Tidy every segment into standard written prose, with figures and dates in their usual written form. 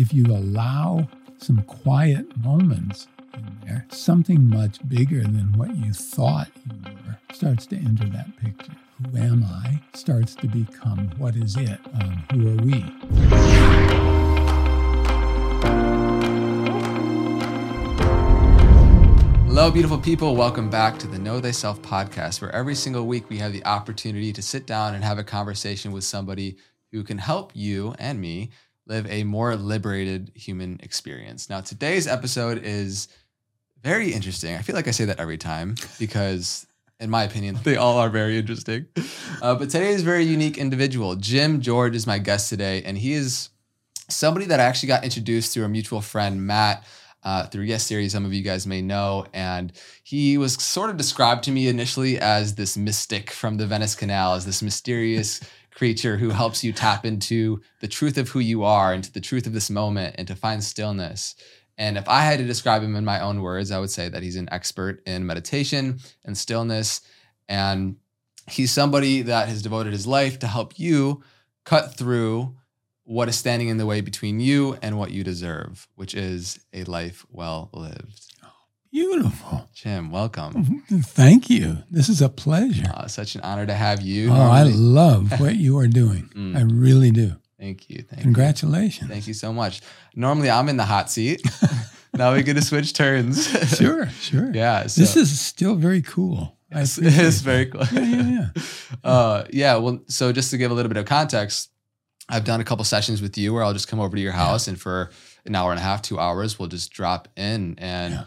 if you allow some quiet moments in there, something much bigger than what you thought you were starts to enter that picture. Who am I starts to become what is it? Who are we? Hello, beautiful people. Welcome back to the Know Thyself podcast, where every single week we have the opportunity to sit down and have a conversation with somebody who can help you and me live a more liberated human experience. Now, today's episode is very interesting. I feel like I say that every time because, in my opinion, they all are very interesting. But today is a very unique individual. Jim George is my guest today, and he is somebody that I actually got introduced through a mutual friend, Matt, through Yes Siri, some of you guys may know. And he was sort of described to me initially as this mystic from the Venice Canal, as this mysterious creature who helps you tap into the truth of who you are and to the truth of this moment and to find stillness. And if I had to describe him in my own words, I would say that he's an expert in meditation and stillness. And he's somebody that has devoted his life to help you cut through what is standing in the way between you and what you deserve, which is a life well lived. Beautiful. Jim, welcome. Thank you. This is a pleasure. Such an honor to have you. Oh, I love what you are doing. I really do. Thank you. Congratulations. Thank you so much. Normally, I'm in the hot seat. Now we're going to switch turns. Sure. Yeah. So. This is still very cool. Yes, it is very cool. Yeah. Well, so just to give a little bit of context, I've done a couple sessions with you where I'll just come over to your house and for an hour and a half, 2 hours, we'll just drop in and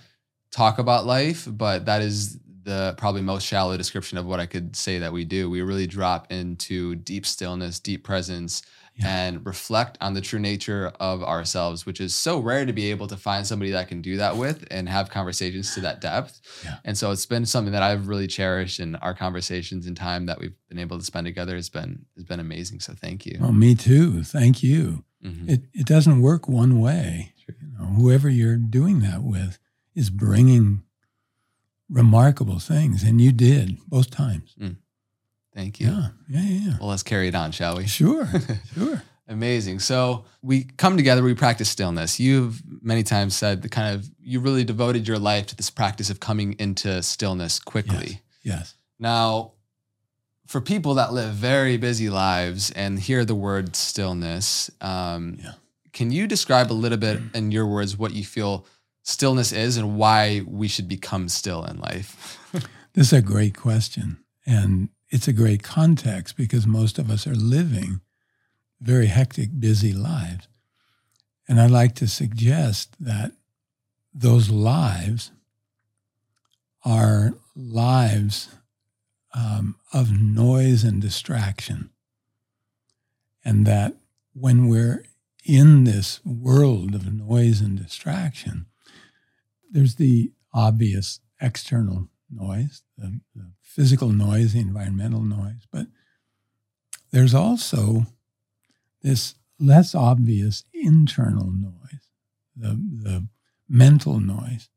talk about life, but that is the probably most shallow description of what I could say that we do. We really drop into deep stillness, deep presence, and reflect on the true nature of ourselves, which is so rare to be able to find somebody that can do that with and have conversations to that depth. Yeah. And so it's been something that I've really cherished, and our conversations and time that we've been able to spend together has been amazing. So thank you. Well, me too. Thank you. Mm-hmm. It doesn't work one way. Sure. You know, whoever you're doing that with is bringing remarkable things. And you did both times. Thank you. Yeah. Well, let's carry it on, shall we? Sure. Amazing. So we come together, we practice stillness. You've many times said you really devoted your life to this practice of coming into stillness quickly. Yes. Now, for people that live very busy lives and hear the word stillness, can you describe a little bit in your words what you feel stillness is and why we should become still in life? This is a great question. And it's a great context because most of us are living very hectic, busy lives. And I like to suggest that those lives are lives of noise and distraction. And that when we're in this world of noise and distraction, there's the obvious external noise, the physical noise, the environmental noise, but there's also this less obvious internal noise, the mental noise,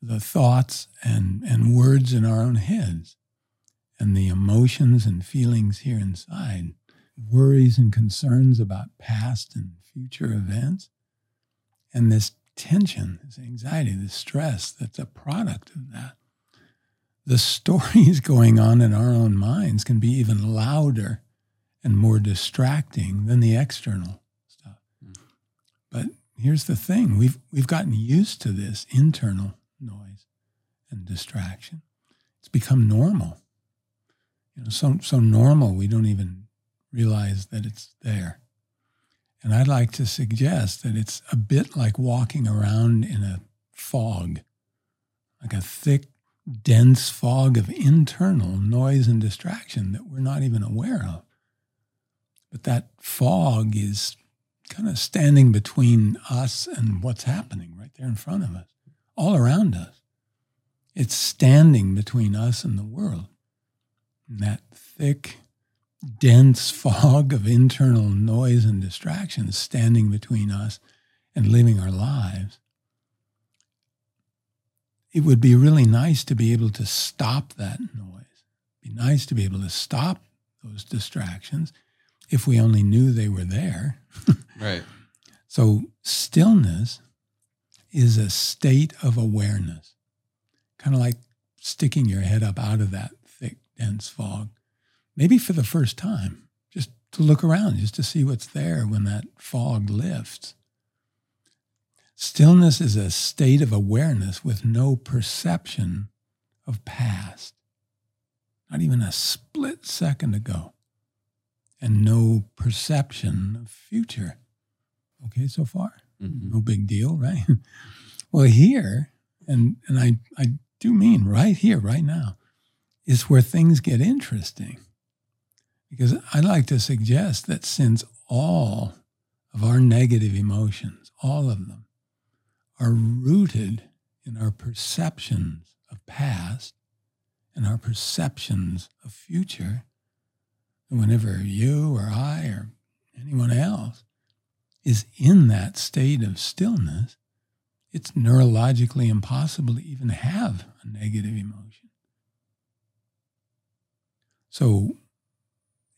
the thoughts and words in our own heads, and the emotions and feelings here inside, worries and concerns about past and future events, and this tension, this anxiety, this stress that's a product of that. The stories going on in our own minds can be even louder and more distracting than the external stuff. But here's the thing, we've gotten used to this internal noise and distraction. It's become normal. You know, so normal we don't even realize that it's there. And I'd like to suggest that it's a bit like walking around in a fog, like a thick, dense fog of internal noise and distraction that we're not even aware of. But that fog is kind of standing between us and what's happening right there in front of us, all around us. It's standing between us and the world. And that thick, dense fog of internal noise and distractions standing between us and living our lives. It would be really nice to be able to stop that noise. It'd be nice to be able to stop those distractions if we only knew they were there. Right. So stillness is a state of awareness, kind of like sticking your head up out of that thick, dense fog, maybe for the first time, just to look around, just to see what's there when that fog lifts. Stillness is a state of awareness with no perception of past, not even a split second ago, and no perception of future. Okay, so far? Mm-hmm. No big deal, right? Well, here, and I do mean right here, right now, is where things get interesting. Because I'd like to suggest that since all of our negative emotions, all of them, are rooted in our perceptions of past and our perceptions of future, and whenever you or I or anyone else is in that state of stillness, it's neurologically impossible to even have a negative emotion. So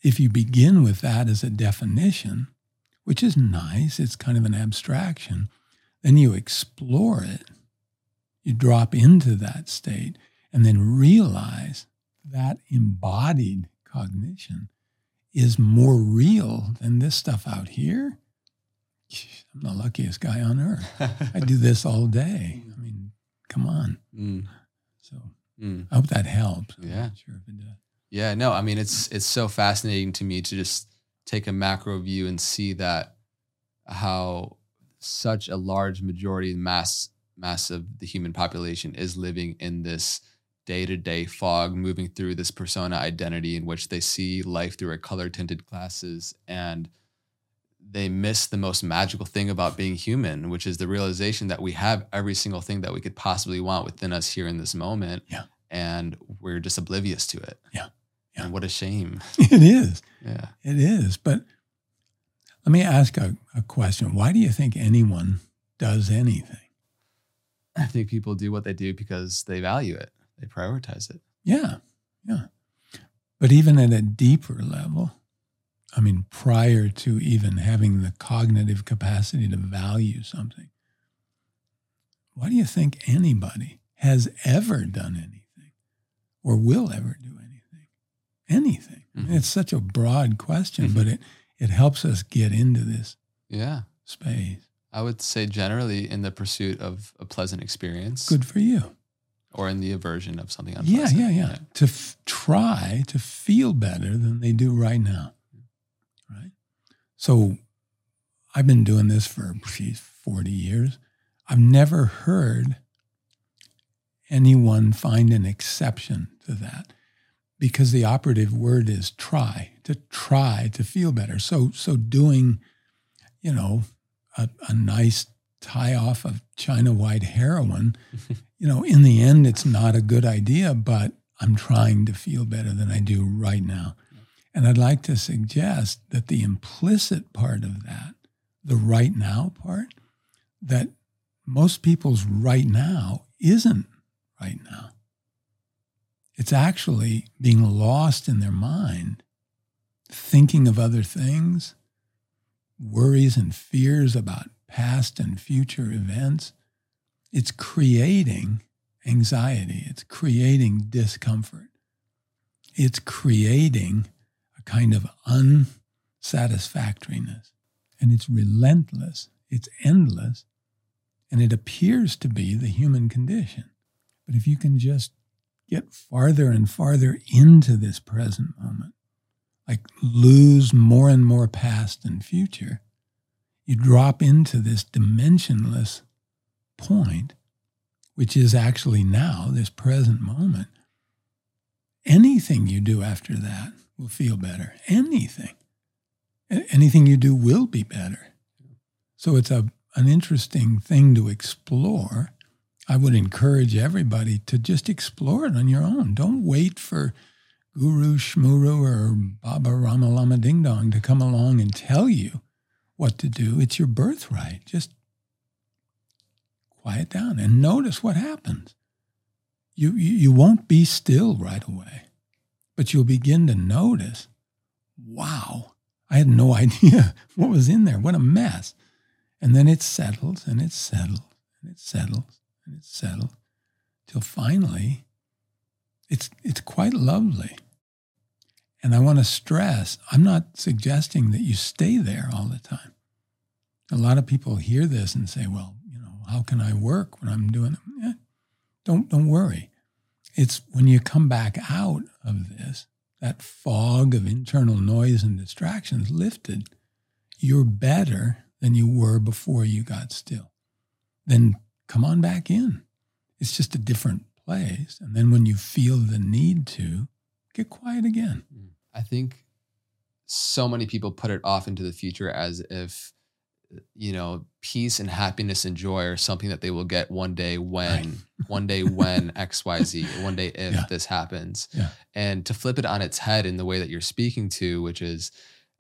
if you begin with that as a definition, which is nice, it's kind of an abstraction, then you explore it, you drop into that state, and then realize that embodied cognition is more real than this stuff out here. I'm the luckiest guy on earth. I do this all day. I mean, come on. So I hope that helps. I'm not sure if it does. Yeah, no, I mean, it's so fascinating to me to just take a macro view and see that how such a large majority mass of the human population is living in this day-to-day fog, moving through this persona identity in which they see life through a color-tinted glasses, and they miss the most magical thing about being human, which is the realization that we have every single thing that we could possibly want within us here in this moment. Yeah. And we're just oblivious to it. Yeah. Yeah. And what a shame. It is. Yeah. It is. But let me ask a question. Why do you think anyone does anything? I think people do what they do because they value it. They prioritize it. Yeah. Yeah. But even at a deeper level, I mean, prior to even having the cognitive capacity to value something, why do you think anybody has ever done anything or will ever do anything? Anything. Mm-hmm. I mean, it's such a broad question, but it helps us get into this space. I would say generally in the pursuit of a pleasant experience. Good for you. Or in the aversion of something unpleasant. Yeah. To try to feel better than they do right now. Right? So I've been doing this for 40 years. I've never heard anyone find an exception to that, because the operative word is try to feel better. So doing, a nice tie off of China white heroin, in the end, it's not a good idea, but I'm trying to feel better than I do right now. And I'd like to suggest that the implicit part of that, the right now part, that most people's right now isn't right now. It's actually being lost in their mind, thinking of other things, worries and fears about past and future events. It's creating anxiety. It's creating discomfort. It's creating kind of unsatisfactoriness. And it's relentless, it's endless, and it appears to be the human condition. But if you can just get farther and farther into this present moment, like lose more and more past and future, you drop into this dimensionless point, which is actually now, this present moment. Anything you do after that will feel better. Anything you do will be better. So it's an interesting thing to explore. I would encourage everybody to just explore it on your own. Don't wait for Guru Shmuru or Baba Rama Lama Ding Dong to come along and tell you what to do. It's your birthright. Just quiet down and notice what happens. You won't be still right away. But you'll begin to notice, wow, I had no idea what was in there. What a mess. And then it settles, and it settles, and it settles, and it settles, till finally, it's quite lovely. And I want to stress, I'm not suggesting that you stay there all the time. A lot of people hear this and say, well, you know, how can I work when I'm doing it? Yeah, don't worry. It's when you come back out of this, that fog of internal noise and distractions lifted, you're better than you were before you got still. Then come on back in. It's just a different place. And then when you feel the need to, get quiet again. I think so many people put it off into the future as if, you know, peace and happiness and joy are something that they will get one day when, right. One day when X, Y, Z, one day if this happens. Yeah. And to flip it on its head in the way that you're speaking to, which is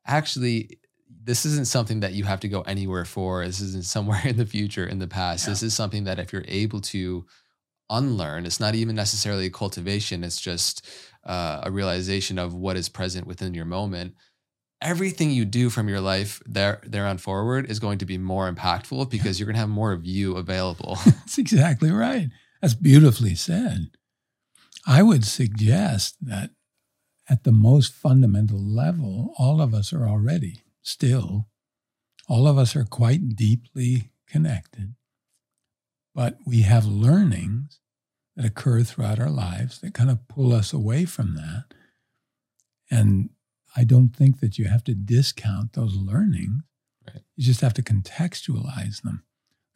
actually, this isn't something that you have to go anywhere for. This isn't somewhere in the future, in the past. Yeah. This is something that if you're able to unlearn, it's not even necessarily a cultivation. It's just a realization of what is present within your moment. Everything you do from your life there on forward is going to be more impactful because you're going to have more of you available. That's exactly right. That's beautifully said. I would suggest that at the most fundamental level, all of us are already still. All of us are quite deeply connected, but we have learnings that occur throughout our lives that kind of pull us away from that. And I don't think that you have to discount those learnings. Right. You just have to contextualize them.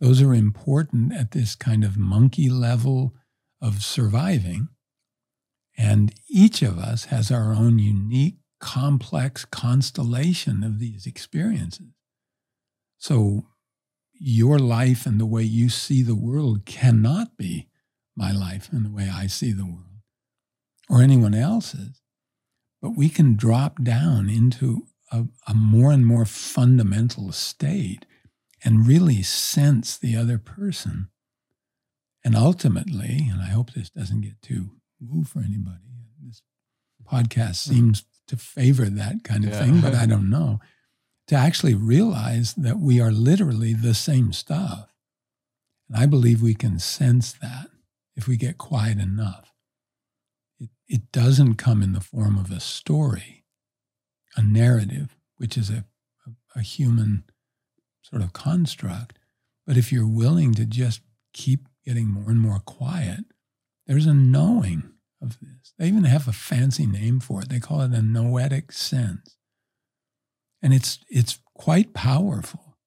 Those are important at this kind of monkey level of surviving. And each of us has our own unique, complex constellation of these experiences. So your life and the way you see the world cannot be my life and the way I see the world or anyone else's. But we can drop down into a more and more fundamental state and really sense the other person. And ultimately, and I hope this doesn't get too woo for anybody, this podcast seems to favor that kind of thing, but I don't know, to actually realize that we are literally the same stuff. And I believe we can sense that if we get quiet enough. It doesn't come in the form of a story, a narrative, which is a human sort of construct. But if you're willing to just keep getting more and more quiet, there's a knowing of this. They even have a fancy name for it. They call it a noetic sense. And it's quite powerful.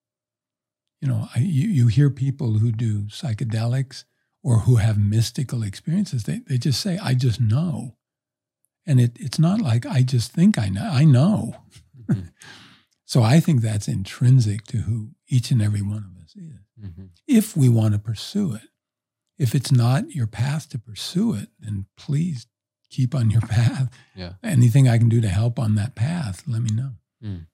You know, you hear people who do psychedelics or who have mystical experiences, they just say, I just know. And it's not like, I just think I know. I know. Mm-hmm. So I think that's intrinsic to who each and every one of us is. Mm-hmm. If we want to pursue it, if it's not your path to pursue it, then please keep on your path. Yeah. Anything I can do to help on that path, let me know. Mm.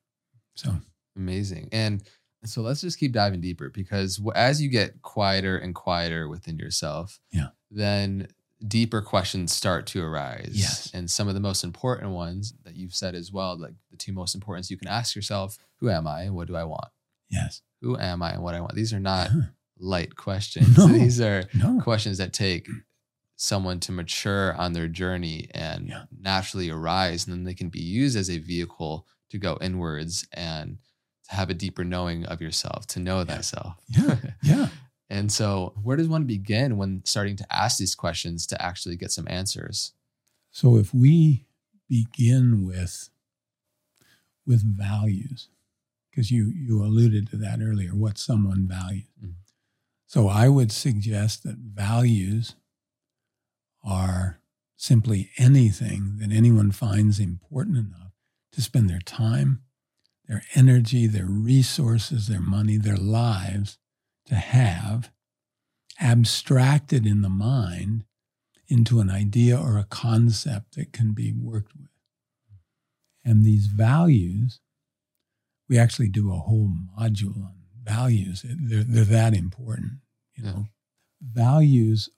So amazing. And so let's just keep diving deeper, because as you get quieter and quieter within yourself, then deeper questions start to arise. Yes. And some of the most important ones that you've said as well, like the two most important, you can ask yourself, who am I and what do I want? Yes. Who am I and what I want? These are not light questions. No. These are questions that take someone to mature on their journey and naturally arise. And then they can be used as a vehicle to go inwards and have a deeper knowing of yourself, to know thyself. Yeah. And so where does one begin when starting to ask these questions to actually get some answers? So if we begin with values, because you alluded to that earlier, what someone values. Mm-hmm. So I would suggest that values are simply anything that anyone finds important enough to spend their time, their energy, their resources, their money, their lives to have abstracted in the mind into an idea or a concept that can be worked with. And these values, we actually do a whole module on values. They're that important. You know, values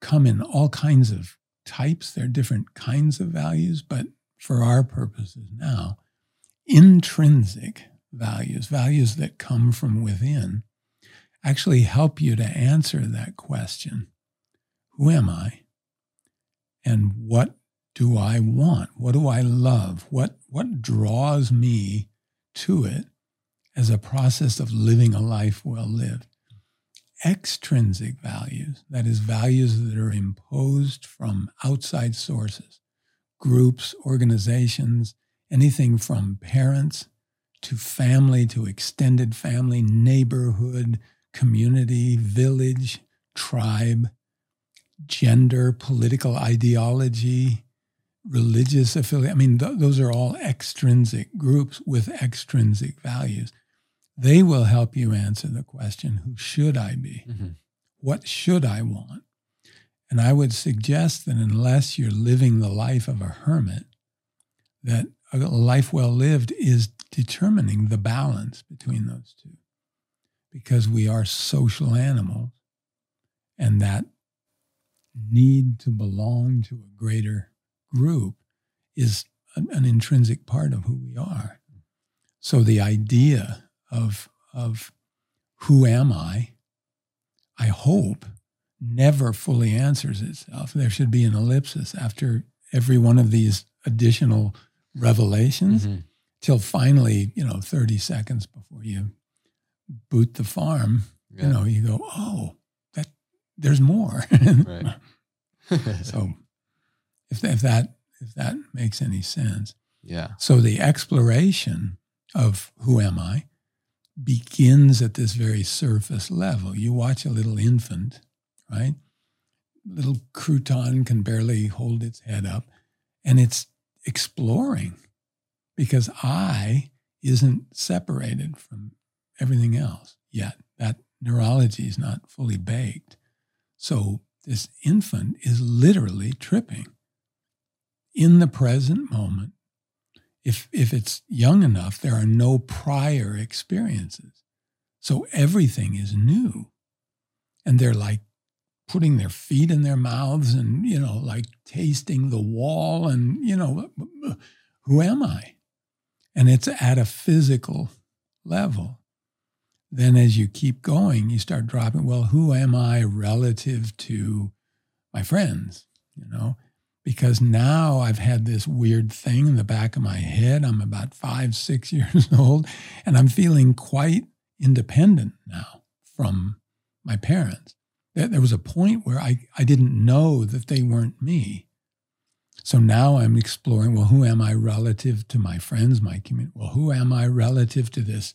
come in all kinds of types. There are different kinds of values, but for our purposes now, intrinsic values, values that come from within, actually help you to answer that question. Who am I? And what do I want? What do I love? What draws me to it as a process of living a life well lived? Extrinsic values, that is, values that are imposed from outside sources, groups, organizations, anything from parents to family to extended family, neighborhood, community, village, tribe, gender, political ideology, religious affiliation. I mean, those are all extrinsic groups with extrinsic values. They will help you answer the question, who should I be? Mm-hmm. What should I want? And I would suggest that unless you're living the life of a hermit, that a life well lived is determining the balance between those two, because we are social animals, and that need to belong to a greater group is an intrinsic part of who we are. So the idea of who am I hope, never fully answers itself. There should be an ellipsis after every one of these additional revelations, mm-hmm. till finally, 30 seconds before you boot the farm, yeah. You go, oh, there's more. Right. So if that makes any sense. Yeah. So the exploration of who am I begins at this very surface level. You watch a little infant, right? Little crouton can barely hold its head up, and it's exploring because I isn't separated from everything else yet. That neurology is not fully baked. So this infant is literally tripping in the present moment. If it's young enough, there are no prior experiences. So everything is new. And they're like putting their feet in their mouths and, like tasting the wall and, who am I? And it's at a physical level. Then as you keep going, you start dropping, well, who am I relative to my friends, Because now I've had this weird thing in the back of my head. I'm about 5-6 years old, and I'm feeling quite independent now from my parents. There was a point where I didn't know that they weren't me. So now I'm exploring, well, who am I relative to my friends, my community? Well, who am I relative to this?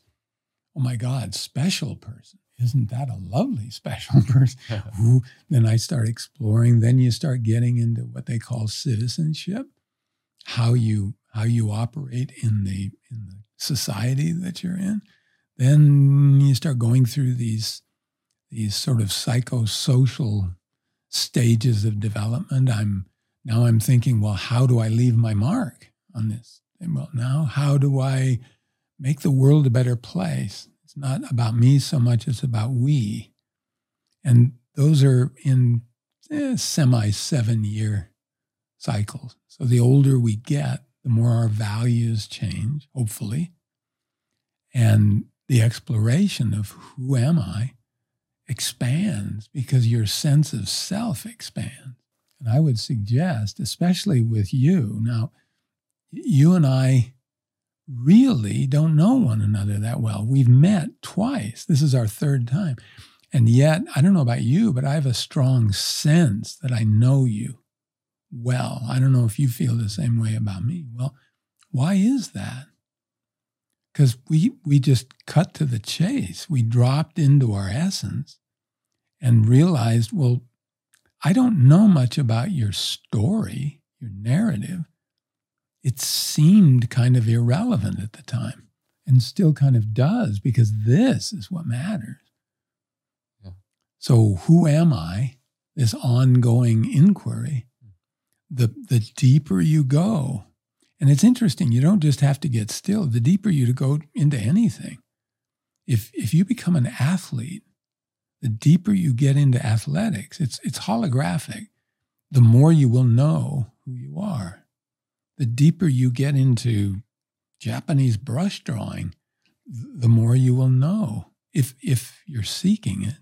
Oh my God, special person. Isn't that a lovely special person? Ooh, then I start exploring. Then you start getting into what they call citizenship, how you operate in the society that you're in. Then you start going through these sort of psychosocial stages of development. I'm thinking, well, how do I leave my mark on this? And well, now how do I make the world a better place? It's not about me so much, it's about we. And those are in semi 7-year cycles. So the older we get, the more our values change, hopefully. And the exploration of who am I expands because your sense of self expands. And I would suggest, especially with you, now, you and I really don't know one another that well. We've met twice. This is our third time. And yet, I don't know about you, but I have a strong sense that I know you well. I don't know if you feel the same way about me. Well, why is that? Because we just cut to the chase. We dropped into our essence and realized, well, I don't know much about your story, your narrative. It seemed kind of irrelevant at the time and still kind of does, because this is what matters. Yeah. So who am I? This ongoing inquiry, the deeper you go. And it's interesting, you don't just have to get still. The deeper you go into anything. If you become an athlete, the deeper you get into athletics, it's holographic, the more you will know who you are. The deeper you get into Japanese brush drawing, the more you will know if you're seeking it.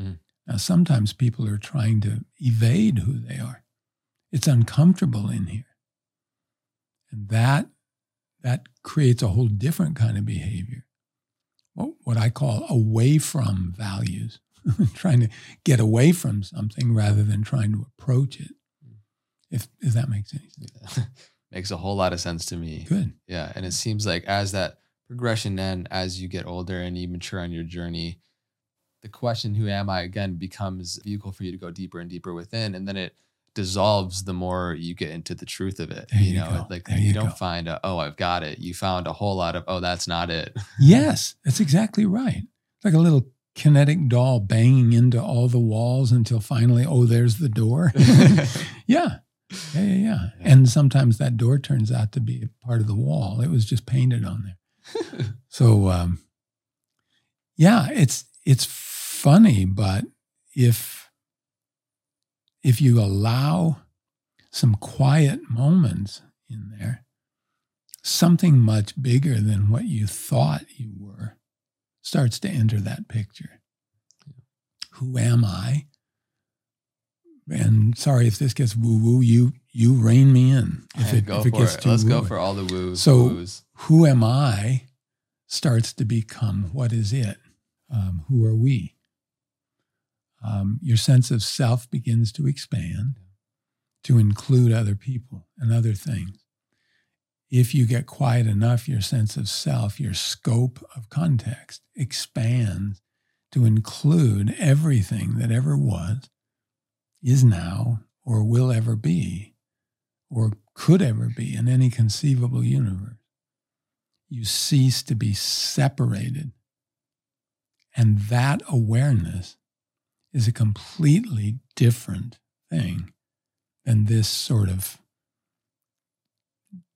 Mm. Now, sometimes people are trying to evade who they are. It's uncomfortable in here. And that creates a whole different kind of behavior. What I call away from values, trying to get away from something rather than trying to approach it. If that makes any sense. Yeah. Makes a whole lot of sense to me. Good. Yeah. And it seems like as that progression then, as you get older and you mature on your journey, the question, who am I, again, becomes a vehicle for you to go deeper and deeper within. And then it dissolves the more you get into the truth of it. You know, like you don't find a, oh, I've got it. You found a whole lot of, oh, that's not it. Yes, that's exactly right. It's like a little kinetic doll banging into all the walls until finally, oh, there's the door. Yeah. Yeah. And sometimes that door turns out to be a part of the wall. It was just painted on there. So, it's funny, but if you allow some quiet moments in there, something much bigger than what you thought you were starts to enter that picture. Who am I? And sorry if this gets woo-woo, you rein me in. Let's go for all the woos. So who am I starts to become what is it? Who are we? Your sense of self begins to expand to include other people and other things. If you get quiet enough, your sense of self, your scope of context expands to include everything that ever was, is now, or will ever be, or could ever be in any conceivable universe. You cease to be separated. And that awareness is a completely different thing than this sort of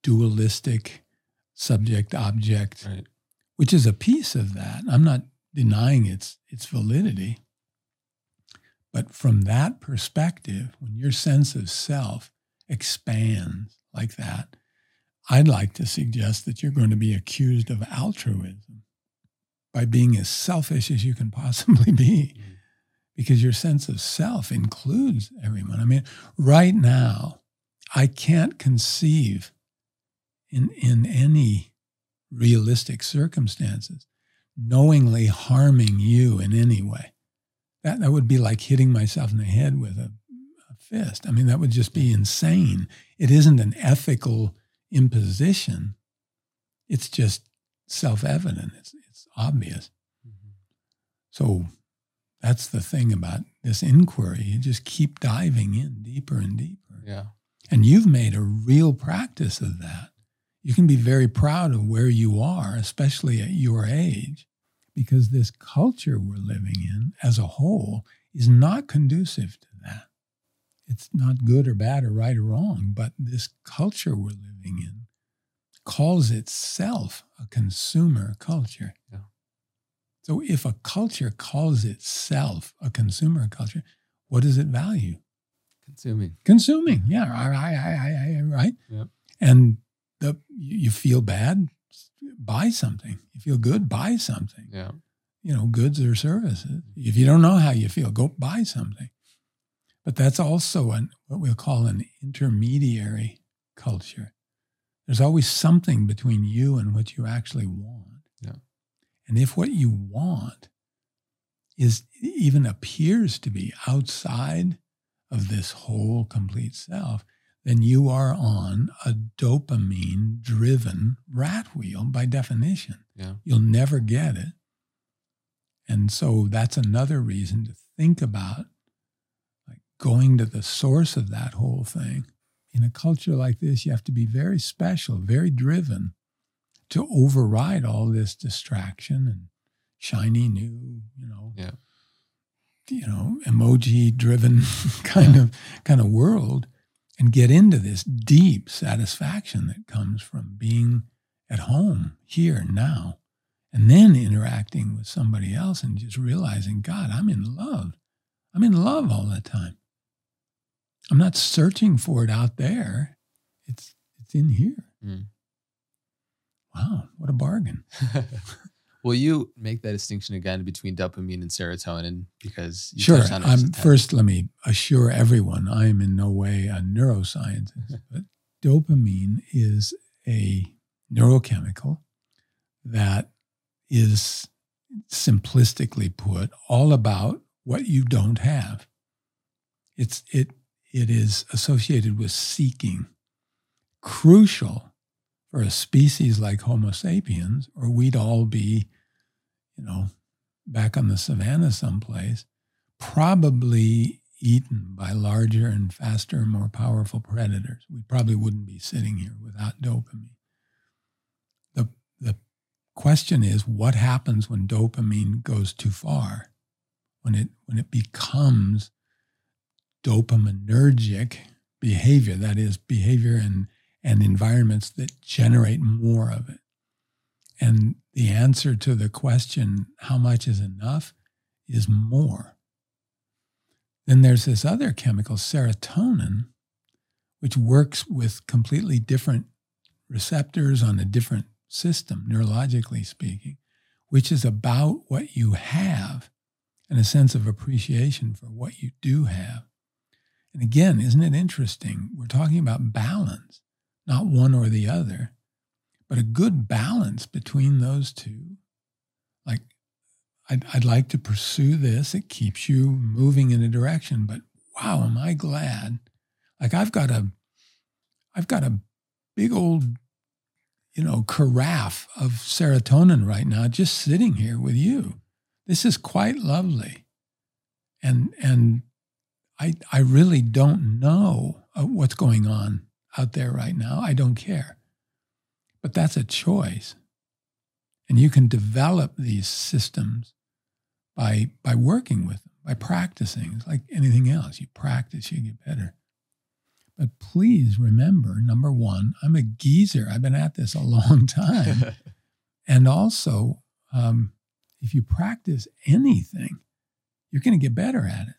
dualistic subject-object, right, which is a piece of that. I'm not denying its validity. But from that perspective, when your sense of self expands like that, I'd like to suggest that you're going to be accused of altruism by being as selfish as you can possibly be, because your sense of self includes everyone. I mean, right now, I can't conceive in any realistic circumstances knowingly harming you in any way. That would be like hitting myself in the head with a fist. I mean, that would just be insane. It isn't an ethical imposition. It's just self-evident. It's obvious. Mm-hmm. So that's the thing about this inquiry. You just keep diving in deeper and deeper. Yeah. And you've made a real practice of that. You can be very proud of where you are, especially at your age, because this culture we're living in as a whole is not conducive to that. It's not good or bad or right or wrong, but this culture we're living in calls itself a consumer culture. Yeah. So if a culture calls itself a consumer culture, what does it value? Consuming, yeah, right? Yep. And you feel bad, buy something. You feel good, buy something. Yeah. You know, goods or services. If you don't know how you feel, go buy something. But that's also what we'll call an intermediary culture. There's always something between you and what you actually want. Yeah. And if what you want even appears to be outside of this whole complete self, then you are on a dopamine-driven rat wheel by definition. Yeah. You'll never get it. And so that's another reason to think about like going to the source of that whole thing. In a culture like this, you have to be very special, very driven to override all this distraction and shiny new, emoji-driven kind of world. And get into this deep satisfaction that comes from being at home, here, now, and then interacting with somebody else and just realizing, God, I'm in love. I'm in love all the time. I'm not searching for it out there. It's in here. Mm. Wow, what a bargain. Will you make that distinction again between dopamine and serotonin? Because you touched on it. Sure. First, let me assure everyone I am in no way a neuroscientist, but dopamine is a neurochemical that is, simplistically put, all about what you don't have. It is associated with seeking, crucial for a species like Homo sapiens, or we'd all be, back on the savannah someplace, probably eaten by larger and faster and more powerful predators. We probably wouldn't be sitting here without dopamine. The question is, what happens when dopamine goes too far? When it becomes dopaminergic behavior, that is behavior and environments that generate more of it. And the answer to the question, how much is enough, is more. Then there's this other chemical, serotonin, which works with completely different receptors on a different system, neurologically speaking, which is about what you have and a sense of appreciation for what you do have. And again, isn't it interesting? We're talking about balance, not one or the other, but a good balance between those two. Like, I'd like to pursue this. It keeps you moving in a direction, but wow, am I glad. Like, I've got a big old, carafe of serotonin right now, just sitting here with you. This is quite lovely. And I really don't know what's going on out there right now. I don't care. But that's a choice. And you can develop these systems by working with them, by practicing. It's like anything else. You practice, you get better. But please remember, number one, I'm a geezer. I've been at this a long time. And also, if you practice anything, you're going to get better at it.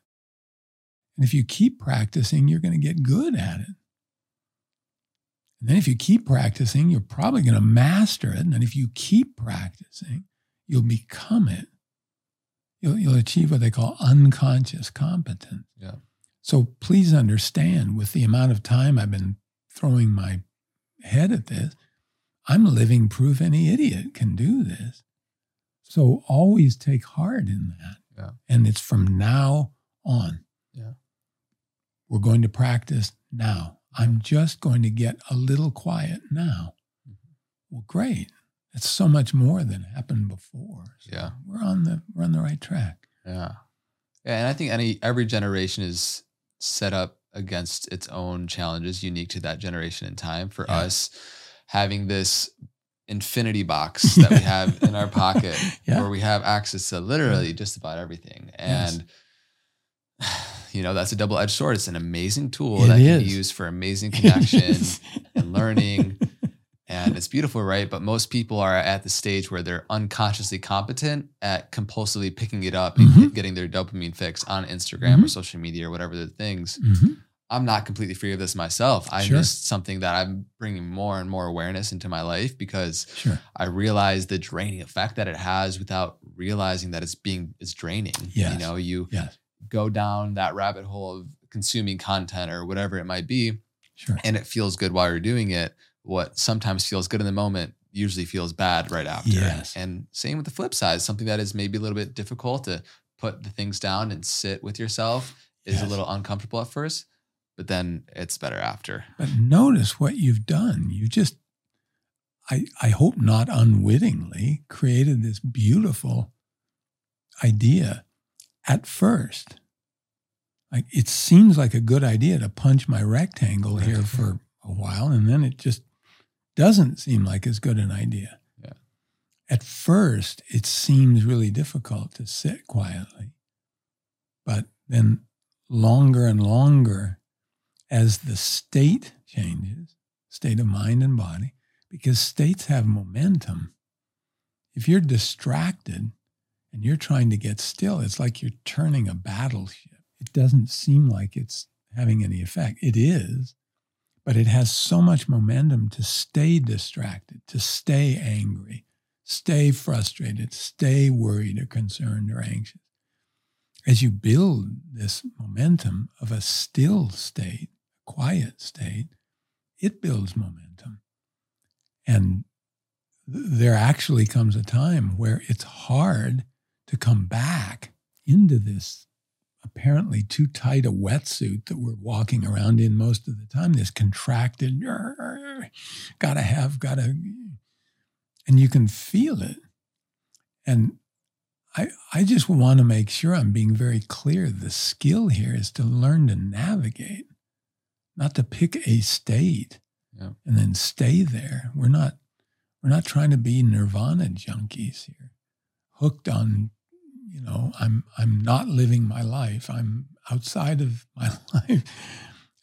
And if you keep practicing, you're going to get good at it. And then if you keep practicing, you're probably going to master it. And then if you keep practicing, you'll become it. You'll achieve what they call unconscious competence. Yeah. So please understand, with the amount of time I've been throwing my head at this, I'm living proof any idiot can do this. So always take heart in that. Yeah. And it's from now on. Yeah. We're going to practice now. I'm just going to get a little quiet now. Mm-hmm. Well, great. That's so much more than happened before. So yeah. We're on the right track. Yeah. Yeah. And I think every generation is set up against its own challenges unique to that generation in time. For us, having this infinity box that we have in our pocket where we have access to literally just about everything. And that's a double-edged sword. It's an amazing tool that can be used for amazing connection and learning. And it's beautiful, right? But most people are at the stage where they're unconsciously competent at compulsively picking it up and getting their dopamine fix on Instagram or social media or whatever the things. Mm-hmm. I'm not completely free of this myself. I missed something that I'm bringing more and more awareness into my life because I realize the draining effect that it has without realizing that it's draining. Yes. You go down that rabbit hole of consuming content or whatever it might be. Sure. And it feels good while you're doing it. What sometimes feels good in the moment usually feels bad right after. Yes. And same with the flip side, something that is maybe a little bit difficult to put the things down and sit with yourself is a little uncomfortable at first, but then it's better after. But notice what you've done. You just, I hope not unwittingly, created this beautiful idea at first. Like, it seems like a good idea to punch my rectangle here for a while, and then it just doesn't seem like as good an idea. Yeah. At first, it seems really difficult to sit quietly, but then longer and longer as the state changes, state of mind and body, because states have momentum. If you're distracted and you're trying to get still, it's like you're turning a battleship. It doesn't seem like it's having any effect. It is. But it has so much momentum to stay distracted, to stay angry, Stay frustrated, stay worried or concerned or anxious. As you build this momentum of a still state, quiet state, it builds momentum. And there actually comes a time where it's hard to come back into this apparently too tight a wetsuit that we're walking around in most of the time, this contracted, gotta have, and you can feel it. And I just want to make sure I'm being very clear. The skill here is to learn to navigate, not to pick a state and then stay there. We're not trying to be nirvana junkies here, hooked on, I'm not living my life. I'm outside of my life,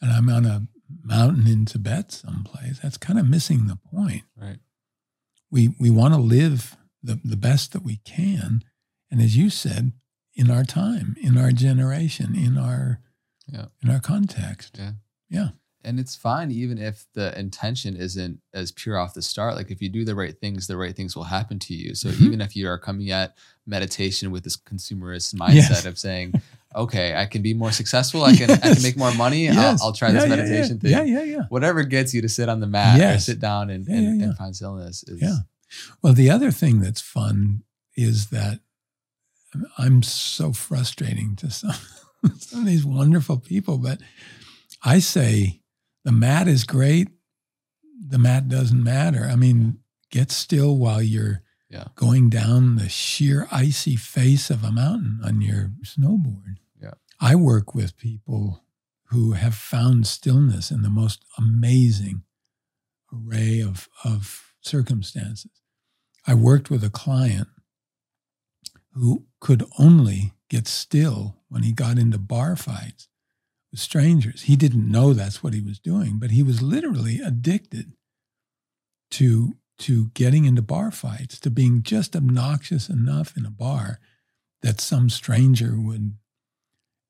and I'm on a mountain in Tibet someplace. That's kind of missing the point. Right. We want to live the best that we can. And as you said, in our time, in our generation, in our context. Yeah. And it's fine even if the intention isn't as pure off the start. Like if you do the right things will happen to you. So even if you are coming at meditation with this consumerist mindset of saying, okay, I can be more successful. I can make more money. Yes. I'll try this meditation thing. Yeah. Whatever gets you to sit on the mat or sit down and find stillness. Well, the other thing that's fun is that I'm so frustrating to some of these wonderful people, but I say the mat is great. The mat doesn't matter. I mean, get still while you're going down the sheer icy face of a mountain on your snowboard. Yeah. I work with people who have found stillness in the most amazing array of circumstances. I worked with a client who could only get still when he got into bar fights with strangers. He didn't know that's what he was doing, but he was literally addicted to getting into bar fights, to being just obnoxious enough in a bar that some stranger would.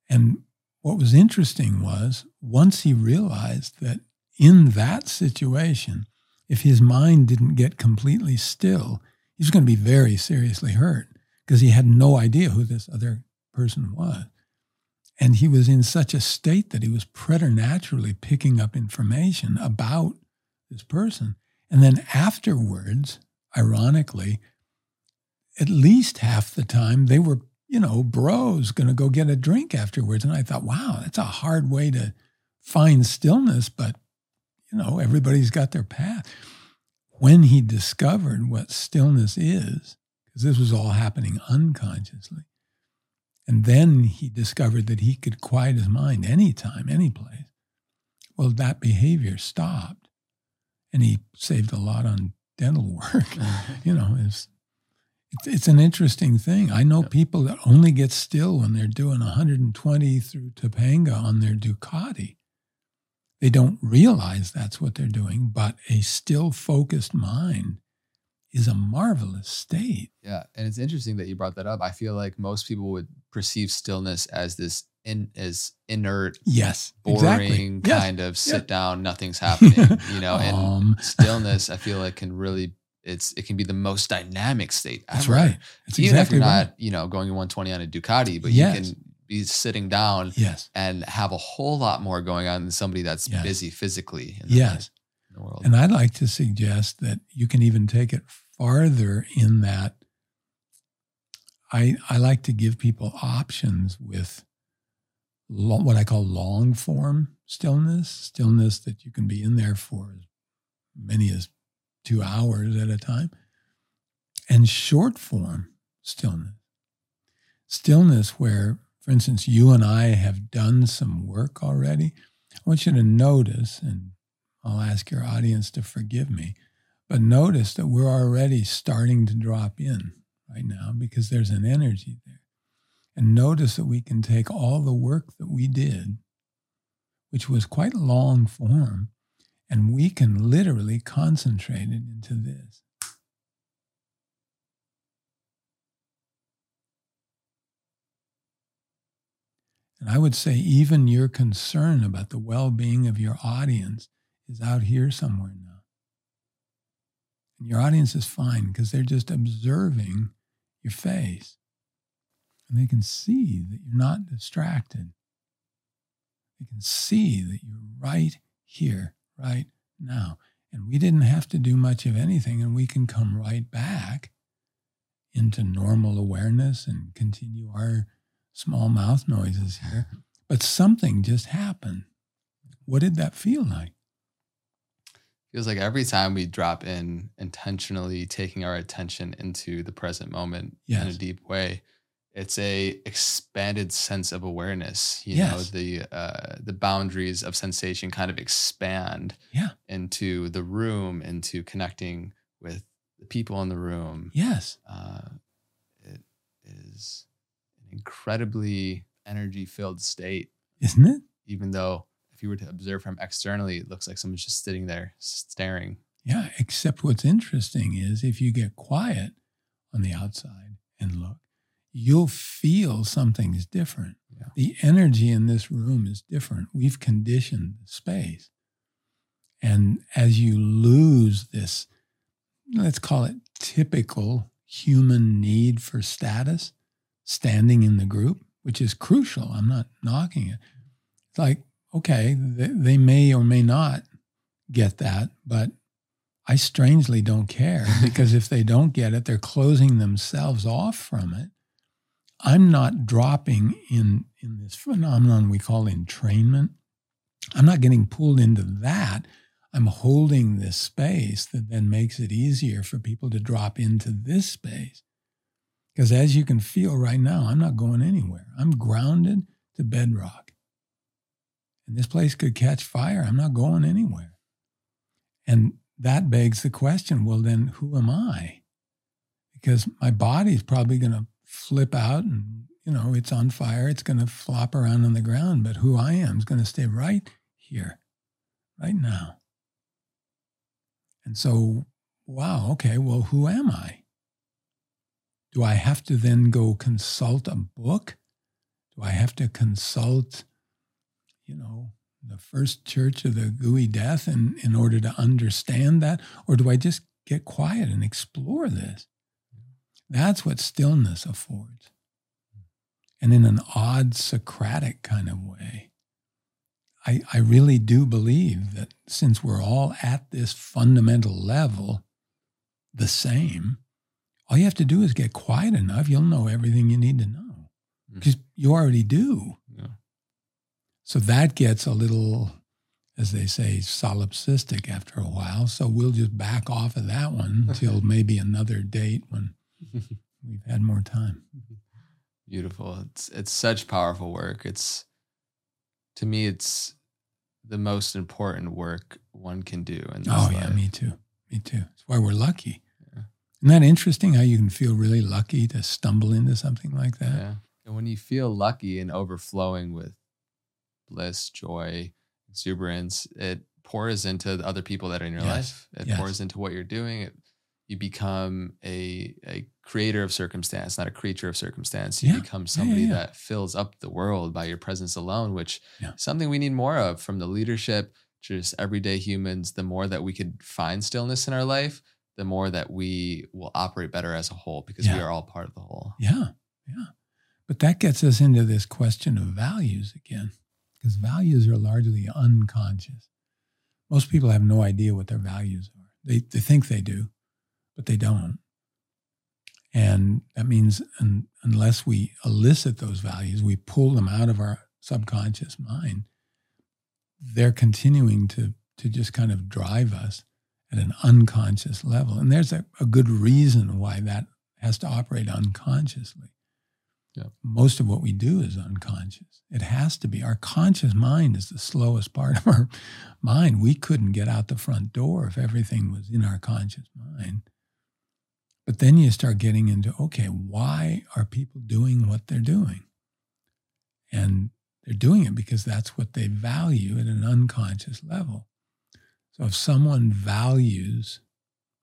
And what was interesting was once he realized that in that situation, if his mind didn't get completely still, he was going to be very seriously hurt. Because he had no idea who this other person was. And he was in such a state that he was preternaturally picking up information about this person. And then afterwards, ironically, at least half the time, they were, bros going to go get a drink afterwards. And I thought, wow, that's a hard way to find stillness, but, everybody's got their path. When he discovered what stillness is, because this was all happening unconsciously. And then he discovered that he could quiet his mind anytime, any place. Well, that behavior stopped. And he saved a lot on dental work. It's an interesting thing. I know people that only get still when they're doing 120 through Topanga on their Ducati. They don't realize that's what they're doing, but a still focused mind is a marvelous state. Yeah, and it's interesting that you brought that up. I feel like most people would perceive stillness as this inert, boring kind of sit down, nothing's happening, and stillness, I feel like can really, it can be the most dynamic state ever. That's right. That's even exactly if you're not, going 120 on a Ducati, but you can be sitting down and have a whole lot more going on than somebody that's busy physically in the place. World. And I'd like to suggest that you can even take it farther in that I like to give people options with what I call long form stillness that you can be in there for as many as 2 hours at a time, and short form stillness where, for instance, you and I have done some work already. I want you to notice, and I'll ask your audience to forgive me, but notice that we're already starting to drop in right now because there's an energy there. And notice that we can take all the work that we did, which was quite long form, and we can literally concentrate it into this. And I would say even your concern about the well-being of your audience is out here somewhere now. And your audience is fine because they're just observing your face. And they can see that you're not distracted. They can see that you're right here, right now. And we didn't have to do much of anything, and we can come right back into normal awareness and continue our small mouth noises here. But something just happened. What did that feel like? Feels like every time we drop in intentionally taking our attention into the present moment in a deep way, it's a expanded sense of awareness. You know, the boundaries of sensation kind of expand into the room, into connecting with the people in the room. Yes. It is an incredibly energy-filled state. Isn't it? Even though if you were to observe from externally, it looks like someone's just sitting there staring. Yeah, except what's interesting is if you get quiet on the outside and look, you'll feel something's different. Yeah. The energy in this room is different. We've conditioned the space. And as you lose this, let's call it typical human need for status, standing in the group, which is crucial. I'm not knocking it. It's like, okay, they may or may not get that, but I strangely don't care because if they don't get it, they're closing themselves off from it. I'm not dropping in this phenomenon we call entrainment. I'm not getting pulled into that. I'm holding this space that then makes it easier for people to drop into this space. Because as you can feel right now, I'm not going anywhere. I'm grounded to bedrock. And this place could catch fire. I'm not going anywhere. And that begs the question, well, then who am I? Because my body's probably going to flip out and, you know, it's on fire. It's going to flop around on the ground, but who I am is going to stay right here, right now. And so, wow, okay, well, who am I? Do I have to then go consult a book? Do I have to consult, you know, the first church of the gooey death in order to understand that? Or do I just get quiet and explore this? That's what stillness affords. And in an odd Socratic kind of way, I really do believe that since we're all at this fundamental level, the same, all you have to do is get quiet enough, you'll know everything you need to know. Because you already do. Yeah. So that gets a little, as they say, solipsistic after a while. So we'll just back off of that one until maybe another date when we've had more time. Beautiful. It's such powerful work. It's, to me, it's the most important work one can do in this life. Yeah, me too. Me too. That's why we're lucky. Isn't that interesting how you can feel really lucky to stumble into something like that? Yeah. And when you feel lucky and overflowing with bliss, joy, exuberance, it pours into the other people that are in your life. It pours into what you're doing. You become a creator of circumstance, not a creature of circumstance. You become somebody that fills up the world by your presence alone, which is something we need more of from the leadership, just everyday humans. The more that we could find stillness in our life, the more that we will operate better as a whole because we are all part of the whole. Yeah, yeah. But that gets us into this question of values again, because values are largely unconscious. Most people have no idea what their values are. They think they do, but they don't. And that means unless we elicit those values, we pull them out of our subconscious mind, they're continuing to just kind of drive us at an unconscious level. And there's a good reason why that has to operate unconsciously. Yeah. Most of what we do is unconscious. It has to be. Our conscious mind is the slowest part of our mind. We couldn't get out the front door if everything was in our conscious mind. But then you start getting into, okay, why are people doing what they're doing? And they're doing it because that's what they value at an unconscious level. So if someone values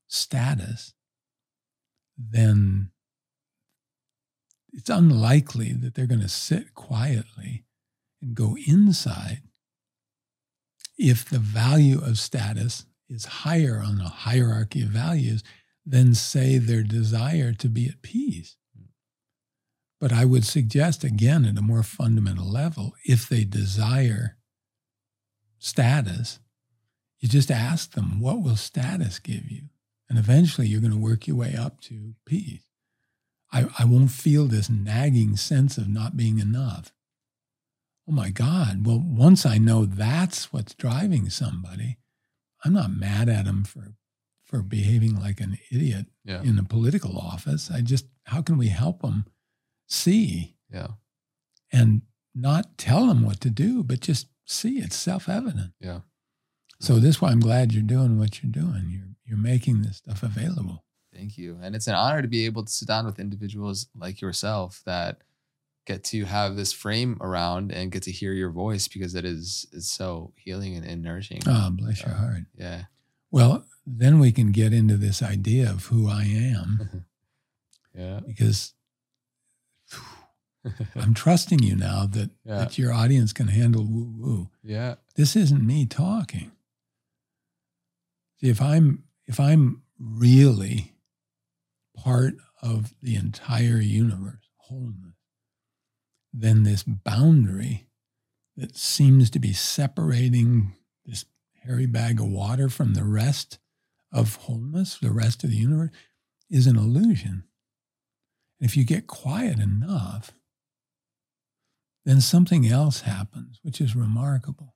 status, then it's unlikely that they're going to sit quietly and go inside if the value of status is higher on the hierarchy of values than, say, their desire to be at peace. But I would suggest, again, at a more fundamental level, if they desire status, you just ask them, what will status give you? And eventually you're going to work your way up to peace. I won't feel this nagging sense of not being enough. Oh my God, well, once I know that's what's driving somebody, I'm not mad at them for behaving like an idiot in a political office. How can we help them see? Yeah. And not tell them what to do, but just see. It's self-evident. Yeah. So this is why I'm glad you're doing what you're doing. You're making this stuff available. Thank you. And it's an honor to be able to sit down with individuals like yourself that get to have this frame around and get to hear your voice, because it's so healing and nourishing. Oh, bless your heart. Yeah. Well, then we can get into this idea of who I am. Yeah. Because I'm trusting you now that your audience can handle woo-woo. Yeah. This isn't me talking. See, if I'm really part of the entire universe, wholeness, then this boundary that seems to be separating this hairy bag of water from the rest of wholeness, the rest of the universe, is an illusion. And if you get quiet enough, then something else happens, which is remarkable.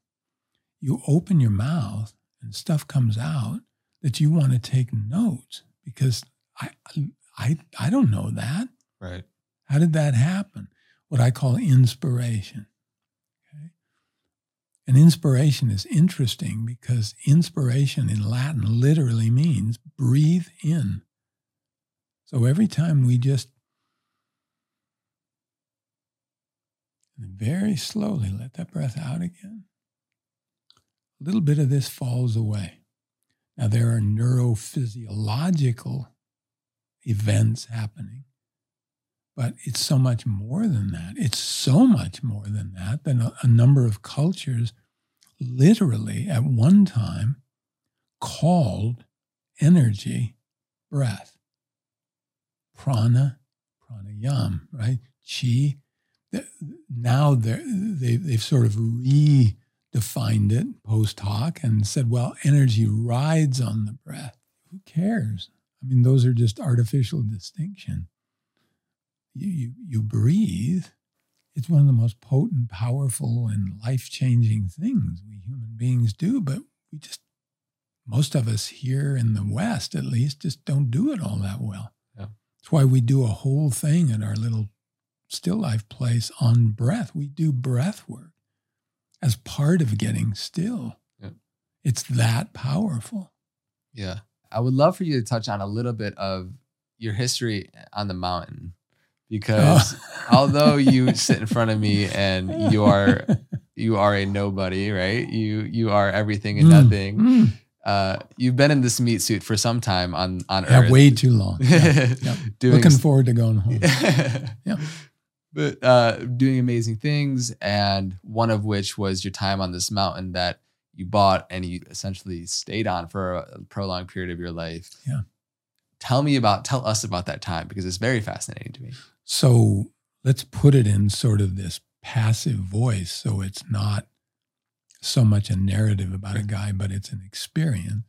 You open your mouth and stuff comes out that you want to take notes, because I don't know that. Right. How did that happen? What I call inspiration. Okay? And inspiration is interesting because inspiration in Latin literally means breathe in. So every time we just very slowly let that breath out again, a little bit of this falls away. Now there are neurophysiological events happening. But it's so much more than that. It's so much more than that. Then a number of cultures literally at one time called energy breath. Prana, pranayama, right? Chi. Now they've sort of redefined it post hoc and said, well, energy rides on the breath. Who cares? I mean, those are just artificial distinctions. You breathe. It's one of the most potent, powerful, and life-changing things we human beings do, but we just, most of us here in the West, at least, just don't do it all that well. Yeah. That's why we do a whole thing at our little Still Life place on breath. We do breath work as part of getting still. Yeah. It's that powerful. Yeah. I would love for you to touch on a little bit of your history on the mountain. Because although you sit in front of me and you are a nobody, right? You are everything and nothing. You've been in this meat suit for some time on Earth. Way too long. Yeah. Yep. Looking forward to going home. Yeah. But doing amazing things, and one of which was your time on this mountain that you bought and you essentially stayed on for a prolonged period of your life. Yeah. Tell us about that time, because it's very fascinating to me. So let's put it in sort of this passive voice, so it's not so much a narrative about a guy, but it's an experience.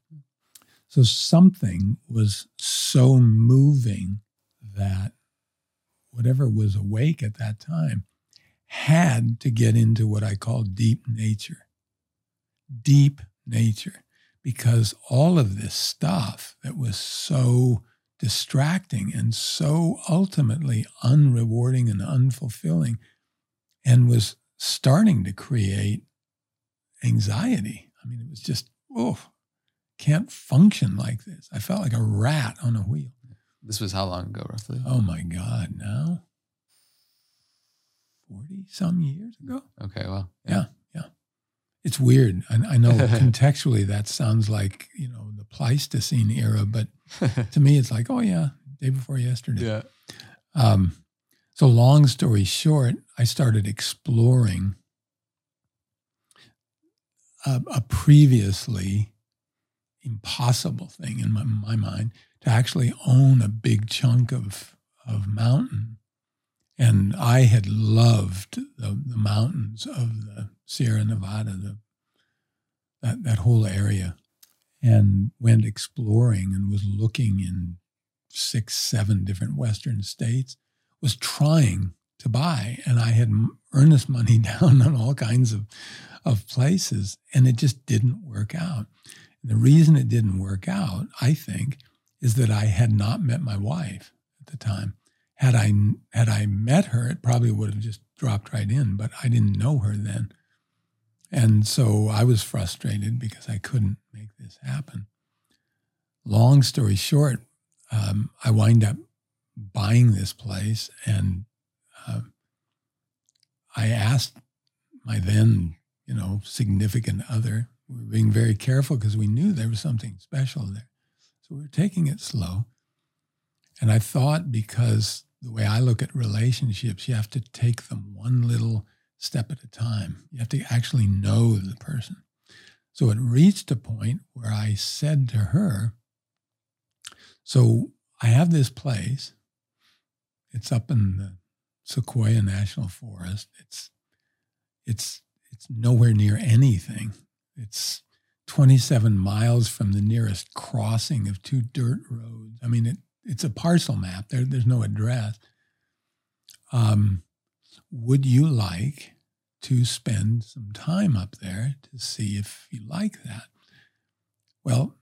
So something was so moving that whatever was awake at that time had to get into what I call deep nature, because all of this stuff that was so distracting and so ultimately unrewarding and unfulfilling, and was starting to create anxiety. I mean, it was just, can't function like this. I felt like a rat on a wheel. This was how long ago, roughly? Oh my God, now 40 some years ago. Okay, well. Yeah. It's weird. I know contextually that sounds like, the Pleistocene era, but to me it's like, oh yeah, day before yesterday. Yeah. So long story short, I started exploring a previously impossible thing in my mind to actually own a big chunk of mountain. And I had loved the mountains of the Sierra Nevada, that whole area, and went exploring and was looking in 6, 7 different Western states, was trying to buy. And I had earnest money down on all kinds of places, and it just didn't work out. And the reason it didn't work out, I think, is that I had not met my wife at the time. Had I met her, it probably would have just dropped right in, but I didn't know her then. And so I was frustrated because I couldn't make this happen. Long story short, I wind up buying this place, and I asked my then, significant other. We were being very careful because we knew there was something special there. So we were taking it slow. And I thought, because the way I look at relationships, you have to take them one little step at a time. You have to actually know the person. So it reached a point where I said to her, so I have this place. It's up in the Sequoia National Forest. It's nowhere near anything. It's 27 miles from the nearest crossing of 2 dirt roads. I mean, it's a parcel map. There's no address. Would you like to spend some time up there to see if you like that? Well,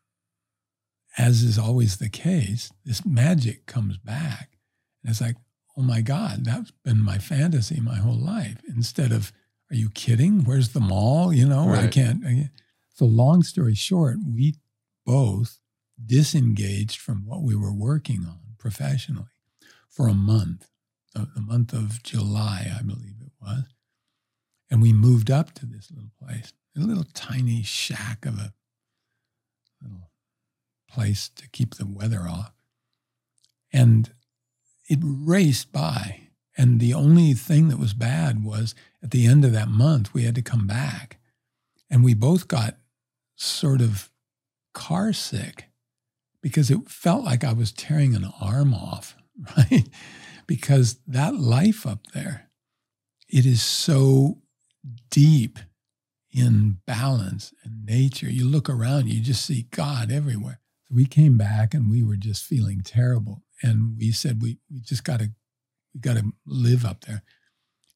as is always the case, this magic comes back. And it's like, oh my God, that's been my fantasy my whole life. Instead of, are you kidding? Where's the mall? Right. I can't. So long story short, we both disengaged from what we were working on professionally for a month, the month of July, I believe it was. And we moved up to this little place, a little tiny shack of a little place to keep the weather off. And it raced by. And the only thing that was bad was at the end of that month, we had to come back. And we both got sort of car sick, because it felt like I was tearing an arm off, right? Because that life up there, it is so deep in balance and nature. You look around, you just see God everywhere. So we came back and we were just feeling terrible. And we said, we just gotta live up there.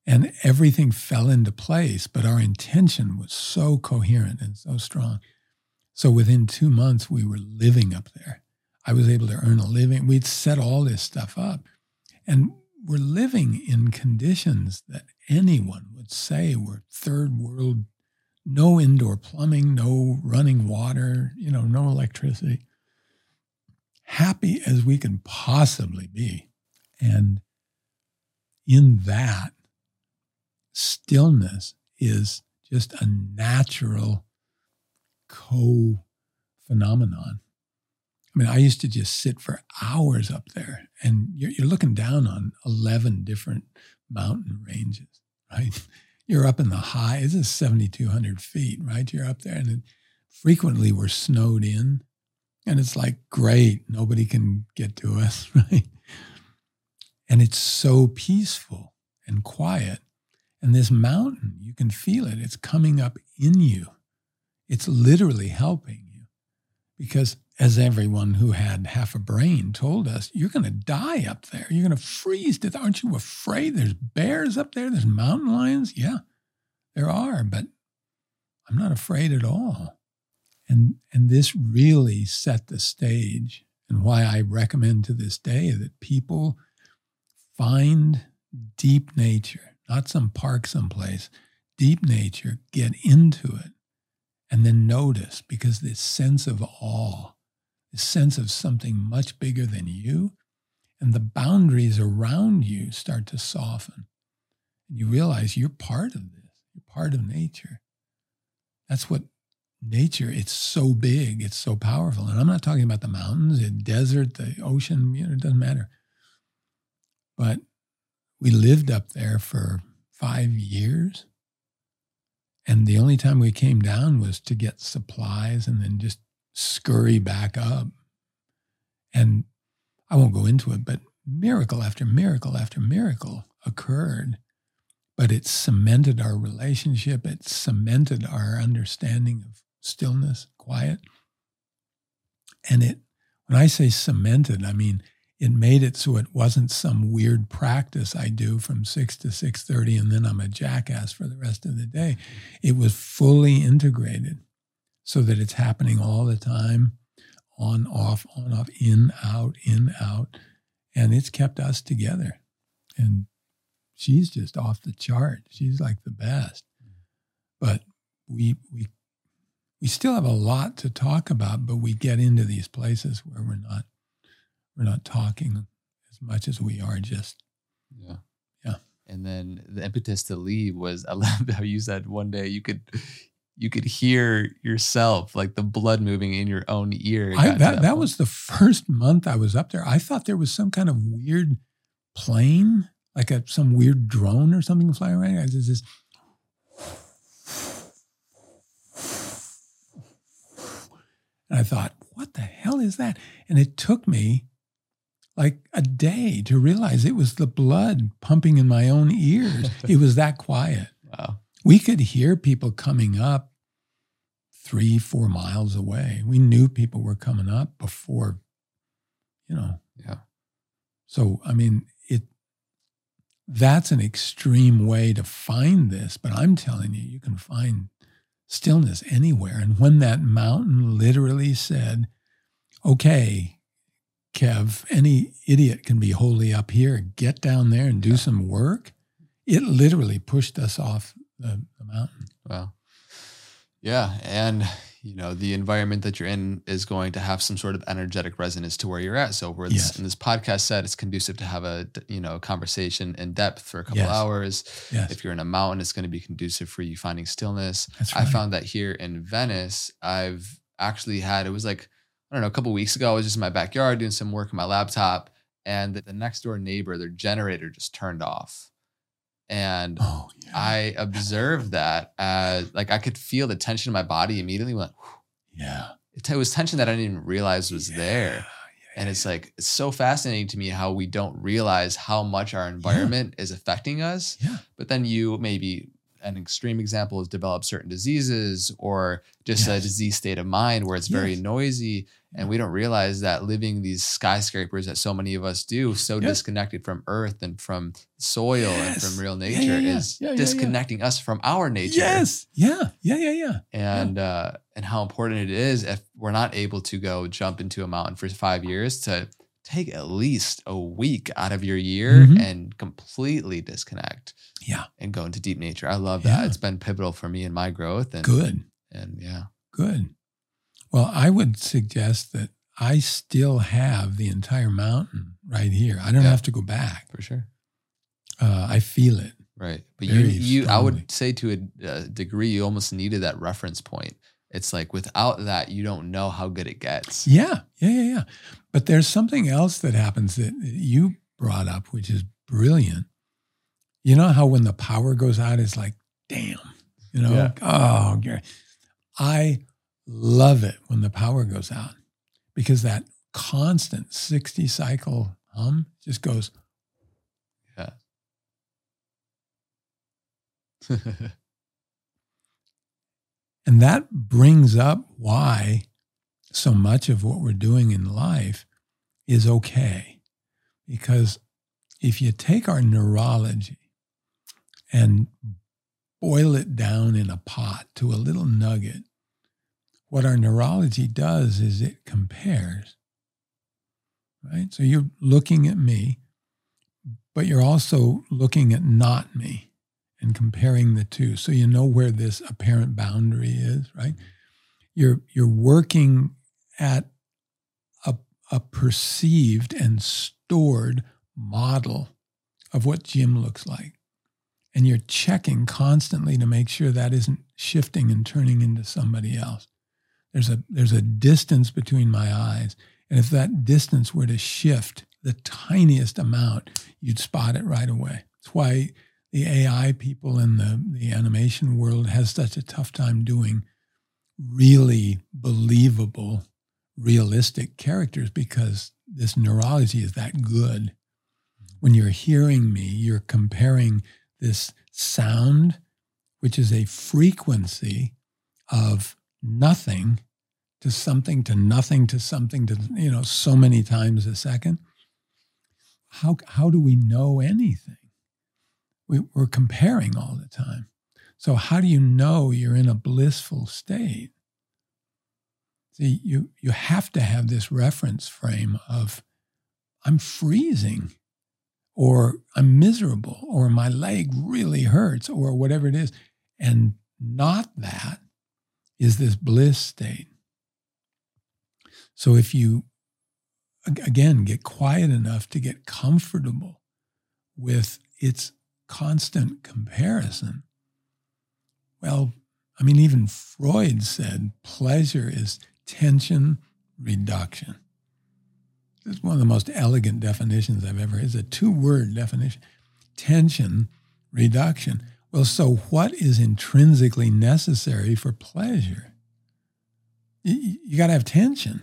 And everything fell into place, but our intention was so coherent and so strong. So within 2 months, we were living up there. I was able to earn a living. We'd set all this stuff up. And we're living in conditions that anyone would say were third world, no indoor plumbing, no running water, no electricity. Happy as we could possibly be. And in that, stillness is just a natural co-phenomenon. I mean, I used to just sit for hours up there, and you're looking down on 11 different mountain ranges, right? You're up in the high, this is 7,200 feet, right? You're up there, and frequently we're snowed in, and it's like, great, nobody can get to us, right? And it's so peaceful and quiet. And this mountain, you can feel it. It's coming up in you. It's literally helping you, because as everyone who had half a brain told us, you're going to die up there. You're going to freeze to death. Aren't you afraid? There's bears up there. There's mountain lions. Yeah, there are, but I'm not afraid at all. And this really set the stage, and why I recommend to this day that people find deep nature, not some park someplace, deep nature, get into it. And then notice, because this sense of awe, this sense of something much bigger than you, and the boundaries around you start to soften. And you realize you're part of this. You're part of nature. That's what nature, it's so big, it's so powerful. And I'm not talking about the mountains, the desert, the ocean, it doesn't matter. But we lived up there for 5 years. And the only time we came down was to get supplies and then just scurry back up. And I won't go into it, but miracle after miracle after miracle occurred. But it cemented our relationship. It cemented our understanding of stillness, quiet. And it, when I say cemented, I mean it made it so it wasn't some weird practice I do from 6 to 6:30 and then I'm a jackass for the rest of the day. It was fully integrated so that it's happening all the time, on, off, in, out, and it's kept us together. And she's just off the chart. She's like the best. But we still have a lot to talk about, but we get into these places where we're not talking as much as we are just. Yeah. And then the impetus to leave was, I love how you said one day you could hear yourself, like the blood moving in your own ear. That was the first month I was up there. I thought there was some kind of weird plane, like some weird drone or something flying around. I just and I thought, what the hell is that? And it took me like a day to realize it was the blood pumping in my own ears. It was that quiet. Wow. We could hear people coming up 3-4 miles away. We knew people were coming up before, Yeah. So, I mean, that's an extreme way to find this, but I'm telling you, you can find stillness anywhere. And when that mountain literally said, okay, Kev, any idiot can be holy up here, get down there and do some work, it literally pushed us off the mountain. Wow. Yeah. And, the environment that you're in is going to have some sort of energetic resonance to where you're at. So where this, in this podcast set, it's conducive to have a, conversation in depth for a couple hours. Yes. If you're in a mountain, it's going to be conducive for you finding stillness. That's right. I found that here in Venice, I've actually had, it was like, a couple of weeks ago, I was just in my backyard doing some work on my laptop, and the next door neighbor, their generator just turned off. And I observed that as like, I could feel the tension in my body immediately. Went, yeah, it was tension that I didn't even realize was there. Yeah, and it's like, it's so fascinating to me how we don't realize how much our environment is affecting us. Yeah. But then an extreme example is develop certain diseases or just a disease state of mind where it's very noisy. And we don't realize that living these skyscrapers that so many of us do, so disconnected from earth and from soil and from real nature is disconnecting us from our nature. Yes. Yeah. And how important it is if we're not able to go jump into a mountain for 5 years to take at least a week out of your year and completely disconnect. Yeah. And go into deep nature. I love that. It's been pivotal for me in my growth. And good. And good. Well, I would suggest that I still have the entire mountain right here. I don't have to go back. For sure. I feel it. Right. But you I would say to a degree, you almost needed that reference point. It's like without that, you don't know how good it gets. Yeah. But there's something else that happens that you brought up, which is brilliant. You know how when the power goes out, it's like, damn, oh, Gary. I love it when the power goes out because that constant 60 cycle hum just goes. Yeah. And that brings up why so much of what we're doing in life is okay. Because if you take our neurology and boil it down in a pot to a little nugget, what our neurology does is it compares, right? So you're looking at me, but you're also looking at not me and comparing the two. So you know where this apparent boundary is, right? You're working at a perceived and stored model of what Jim looks like. And you're checking constantly to make sure that isn't shifting and turning into somebody else. There's a distance between my eyes. And if that distance were to shift the tiniest amount, you'd spot it right away. That's why the AI people in the animation world has such a tough time doing really believable, realistic characters because this neurology is that good. When you're hearing me, you're comparing this sound, which is a frequency of nothing to something, to nothing, to something, to, you know, so many times a second. How do we know anything? We're comparing all the time. So how do you know you're in a blissful state? See, you have to have this reference frame of I'm freezing, or I'm miserable, or my leg really hurts, or whatever it is. And not that is this bliss state. So if you, again, get quiet enough to get comfortable with its constant comparison, well, I mean, even Freud said pleasure is tension reduction. It's one of the most elegant definitions I've ever heard. It's a two-word definition, tension reduction. Well, so what is intrinsically necessary for pleasure? You got to have tension.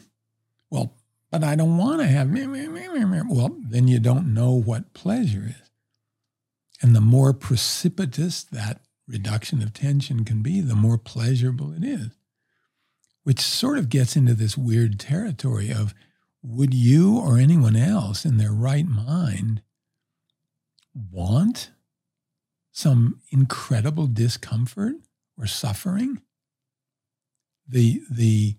Well, but I don't want to have... Well, then you don't know what pleasure is. And the more precipitous that reduction of tension can be, the more pleasurable it is, which sort of gets into this weird territory of, would you or anyone else in their right mind want some incredible discomfort or suffering, the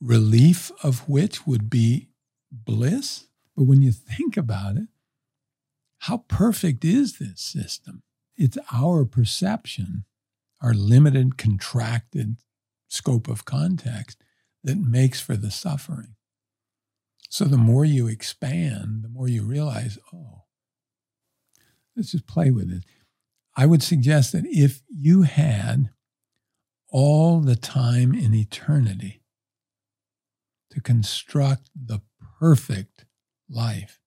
relief of which would be bliss? But when you think about it, how perfect is this system? It's our perception, our limited, contracted scope of context that makes for the suffering. So the more you expand, the more you realize, oh, let's just play with it. I would suggest that if you had all the time in eternity to construct the perfect life,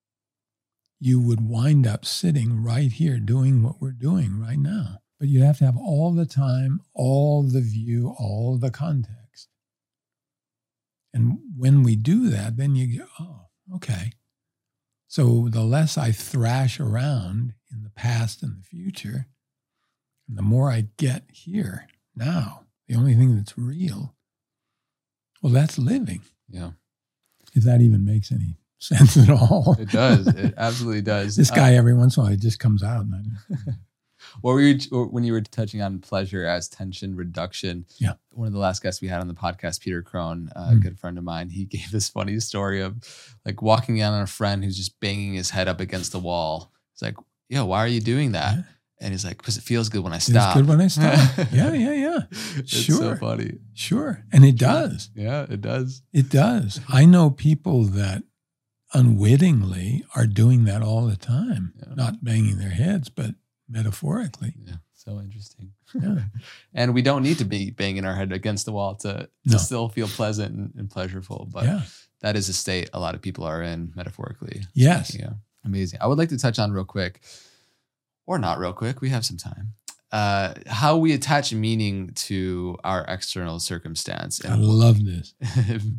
you would wind up sitting right here doing what we're doing right now. But you have to have all the time, all the view, all the context. And when we do that, then you go, oh, okay. So the less I thrash around in the past and the future, and the more I get here now, the only thing that's real, well, that's living. Yeah. If that even makes any sense at all. It does. It absolutely does. This guy, every once in a while, it just comes out, man. What were you, when you were touching on pleasure as tension reduction? Yeah. One of the last guests we had on the podcast, Peter Crone, a good friend of mine, he gave this funny story of like walking in on a friend who's just banging his head up against the wall. It's like, yeah, why are you doing that? Yeah. And he's like, because it feels good when I stop. It's good when I stop. Yeah. It's sure. So funny. Sure. And it does. Yeah, it does. It does. I know people that unwittingly are doing that all the time, not banging their heads, but metaphorically. Yeah. So interesting. Yeah. And we don't need to be banging our head against the wall to still feel pleasant and pleasureful. But that is a state a lot of people are in metaphorically. Yes. Yeah. Amazing. I would like to touch on real quick, or not real quick, we have some time, how we attach meaning to our external circumstance. And I love this.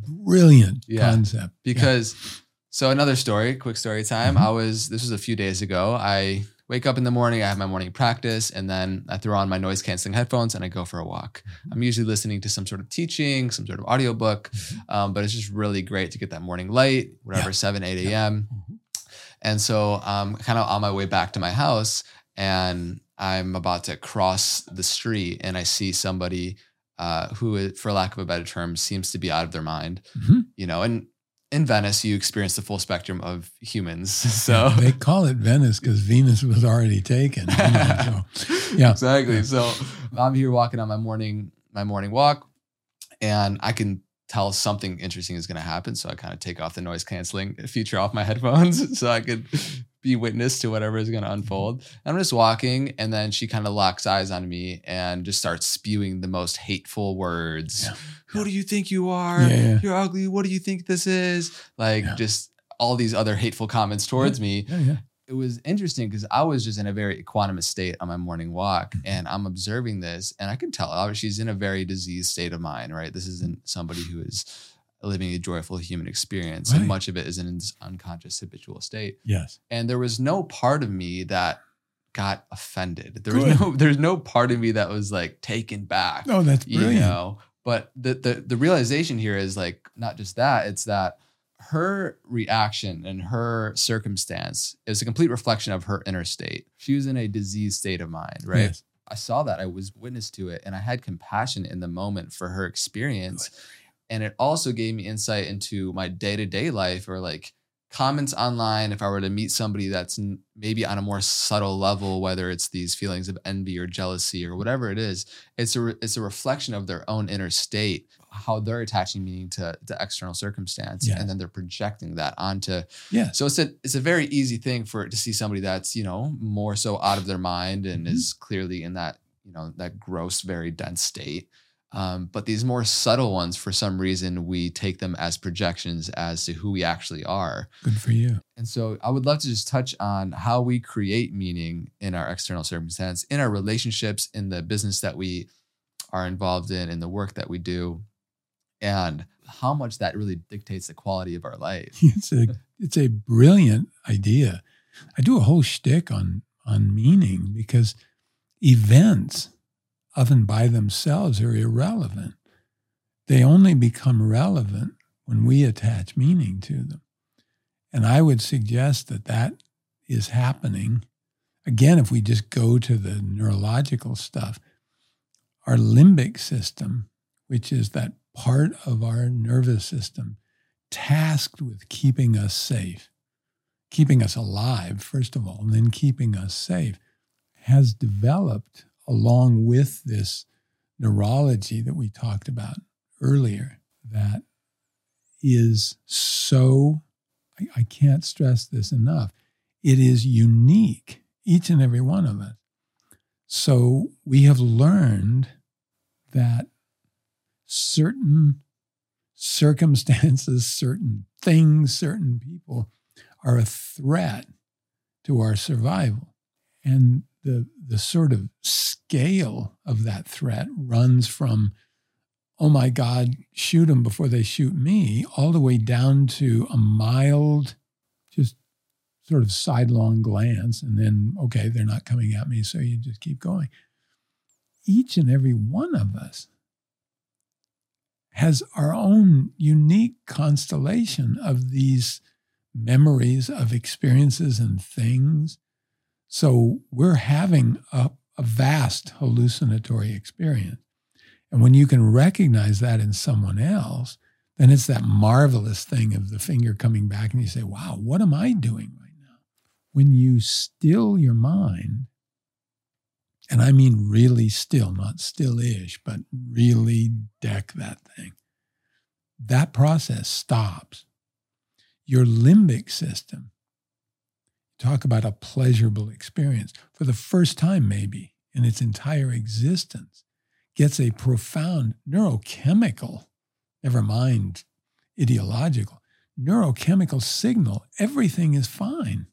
Brilliant concept. Because, so another story, quick story time. Mm-hmm. This was a few days ago. I wake up in the morning, I have my morning practice, and then I throw on my noise canceling headphones and I go for a walk. Mm-hmm. I'm usually listening to some sort of teaching, some sort of audiobook, but it's just really great to get that morning light, whatever, 7, 8 a.m. Mm-hmm. And so I'm kind of on my way back to my house and I'm about to cross the street and I see somebody who, for lack of a better term, seems to be out of their mind, you know, and in Venice, you experience the full spectrum of humans. So they call it Venice because Venus was already taken. You know, so, exactly. So I'm here walking on my morning walk, and I can tell something interesting is going to happen. So I kind of take off the noise canceling feature off my headphones so I could be witness to whatever is going to unfold. And I'm just walking, and then she kind of locks eyes on me and just starts spewing the most hateful words. Yeah. Who do you think you are? Yeah. You're ugly. What do you think this is? Like just all these other hateful comments towards me. Yeah. it was interesting because I was just in a very equanimous state on my morning walk, and I'm observing this, and I can tell she's in a very diseased state of mind, right? This isn't somebody who is living a joyful human experience, right. And much of it is in this unconscious habitual state. Yes. And there was no part of me that got offended. There's no part of me that was like taken back. No, that's brilliant. You know? But the realization here is like, not just that, it's that her reaction and her circumstance is a complete reflection of her inner state. She was in a diseased state of mind, right? Yes. I saw that, I was witness to it, and I had compassion in the moment for her experience. And it also gave me insight into my day-to-day life, or like comments online, if I were to meet somebody that's maybe on a more subtle level, whether it's these feelings of envy or jealousy or whatever it is, it's a reflection of their own inner state, how they're attaching meaning to the external circumstance, yeah. And then they're projecting that onto. Yeah. So it's a very easy thing to see somebody that's, you know, more so out of their mind and mm-hmm. is clearly in that, you know, that gross, very dense state. But these more subtle ones, for some reason, we take them as projections as to who we actually are. Good for you. And so I would love to just touch on how we create meaning in our external circumstance, in our relationships, in the business that we are involved in the work that we do, and how much that really dictates the quality of our life. It's a brilliant idea. I do a whole shtick on meaning, because events often by themselves are irrelevant. They only become relevant when we attach meaning to them. And I would suggest that is happening. Again, if we just go to the neurological stuff, our limbic system, which is that part of our nervous system tasked with keeping us safe, keeping us alive, first of all, and then keeping us safe, has developed along with this neurology that we talked about earlier, that is so, I can't stress this enough, it is unique, each and every one of us. So we have learned that certain circumstances, certain things, certain people are a threat to our survival. And the sort of scale of that threat runs from, oh my God, shoot them before they shoot me, all the way down to a mild, just sort of sidelong glance. And then, okay, they're not coming at me, so you just keep going. Each and every one of us has our own unique constellation of these memories of experiences and things. So we're having a vast hallucinatory experience. And when you can recognize that in someone else, then it's that marvelous thing of the finger coming back and you say, wow, what am I doing right now? When you still your mind, and I mean really still, not still-ish, but really deck that thing, that process stops. Your limbic system, talk about a pleasurable experience, for the first time maybe in its entire existence, gets a profound neurochemical, never mind ideological, neurochemical signal. Everything is fine.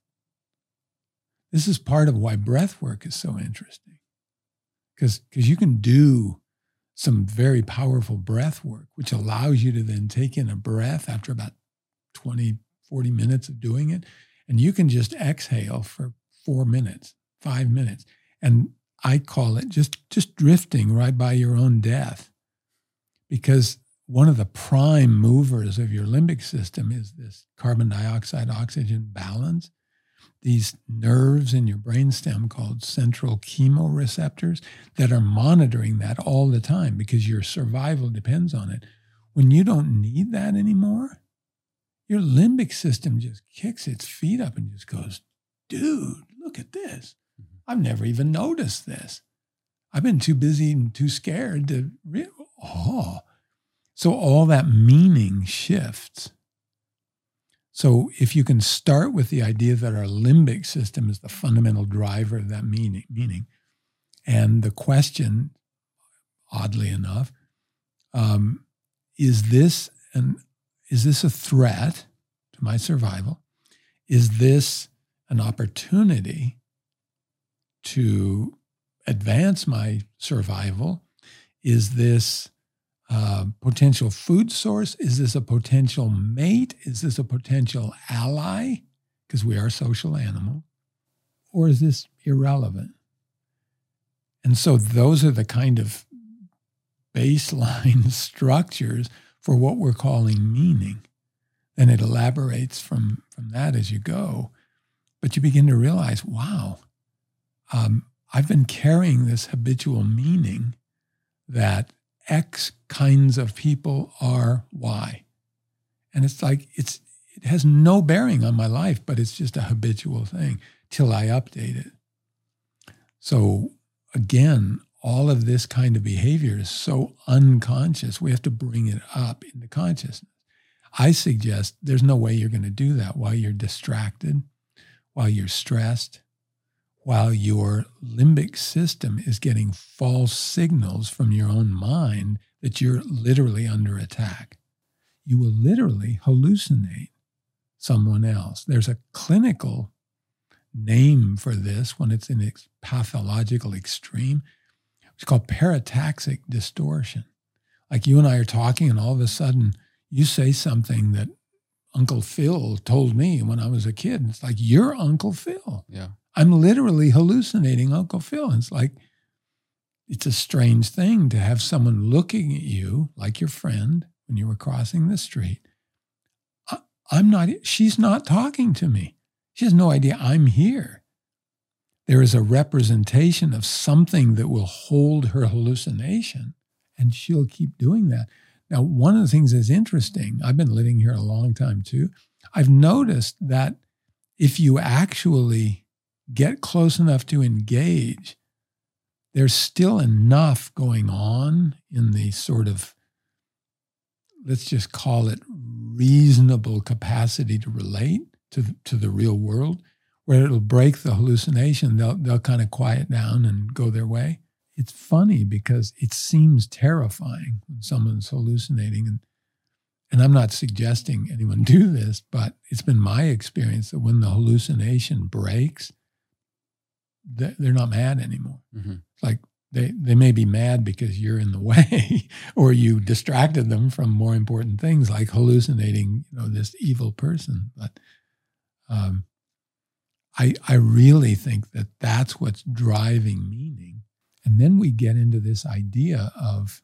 This is part of why breath work is so interesting, because you can do some very powerful breath work, which allows you to then take in a breath after about 20, 40 minutes of doing it. And you can just exhale for 4 minutes, 5 minutes. And I call it just drifting right by your own death. Because one of the prime movers of your limbic system is this carbon dioxide oxygen balance. These nerves in your brainstem called central chemoreceptors that are monitoring that all the time because your survival depends on it. When you don't need that anymore, your limbic system just kicks its feet up and just goes, dude, look at this. I've never even noticed this. I've been too busy and too scared to, So all that meaning shifts. So if you can start with the idea that our limbic system is the fundamental driver of that meaning, and the question, oddly enough, is this a threat to my survival? Is this an opportunity to advance my survival? Is this potential food source? Is this a potential mate? Is this a potential ally? Because we are social animals. Or is this irrelevant? And so those are the kind of baseline structures for what we're calling meaning. And it elaborates from that as you go. But you begin to realize, wow, I've been carrying this habitual meaning that X kinds of people are Y. And it's like, it has no bearing on my life, but it's just a habitual thing till I update it. So again, all of this kind of behavior is so unconscious. We have to bring it up into consciousness. I suggest there's no way you're going to do that while you're distracted, while you're stressed, while your limbic system is getting false signals from your own mind that you're literally under attack. You will literally hallucinate someone else. There's a clinical name for this when it's in its pathological extreme. It's called parataxic distortion. Like you and I are talking, and all of a sudden you say something that Uncle Phil told me when I was a kid. It's like, you're Uncle Phil. Yeah. I'm literally hallucinating Uncle Phil. It's like, it's a strange thing to have someone looking at you like your friend when you were crossing the street. She's not talking to me. She has no idea I'm here. There is a representation of something that will hold her hallucination, and she'll keep doing that. Now, one of the things that's interesting, I've been living here a long time too, I've noticed that if you actually get close enough to engage, there's still enough going on in the sort of, let's just call it, reasonable capacity to relate to the real world, where it'll break the hallucination. They'll kind of quiet down and go their way. It's funny because it seems terrifying when someone's hallucinating. And I'm not suggesting anyone do this, but it's been my experience that when the hallucination breaks, they're not mad anymore. Mm-hmm. It's like they may be mad because you're in the way or you distracted them from more important things like hallucinating, this evil person. But I really think that that's what's driving meaning. And then we get into this idea of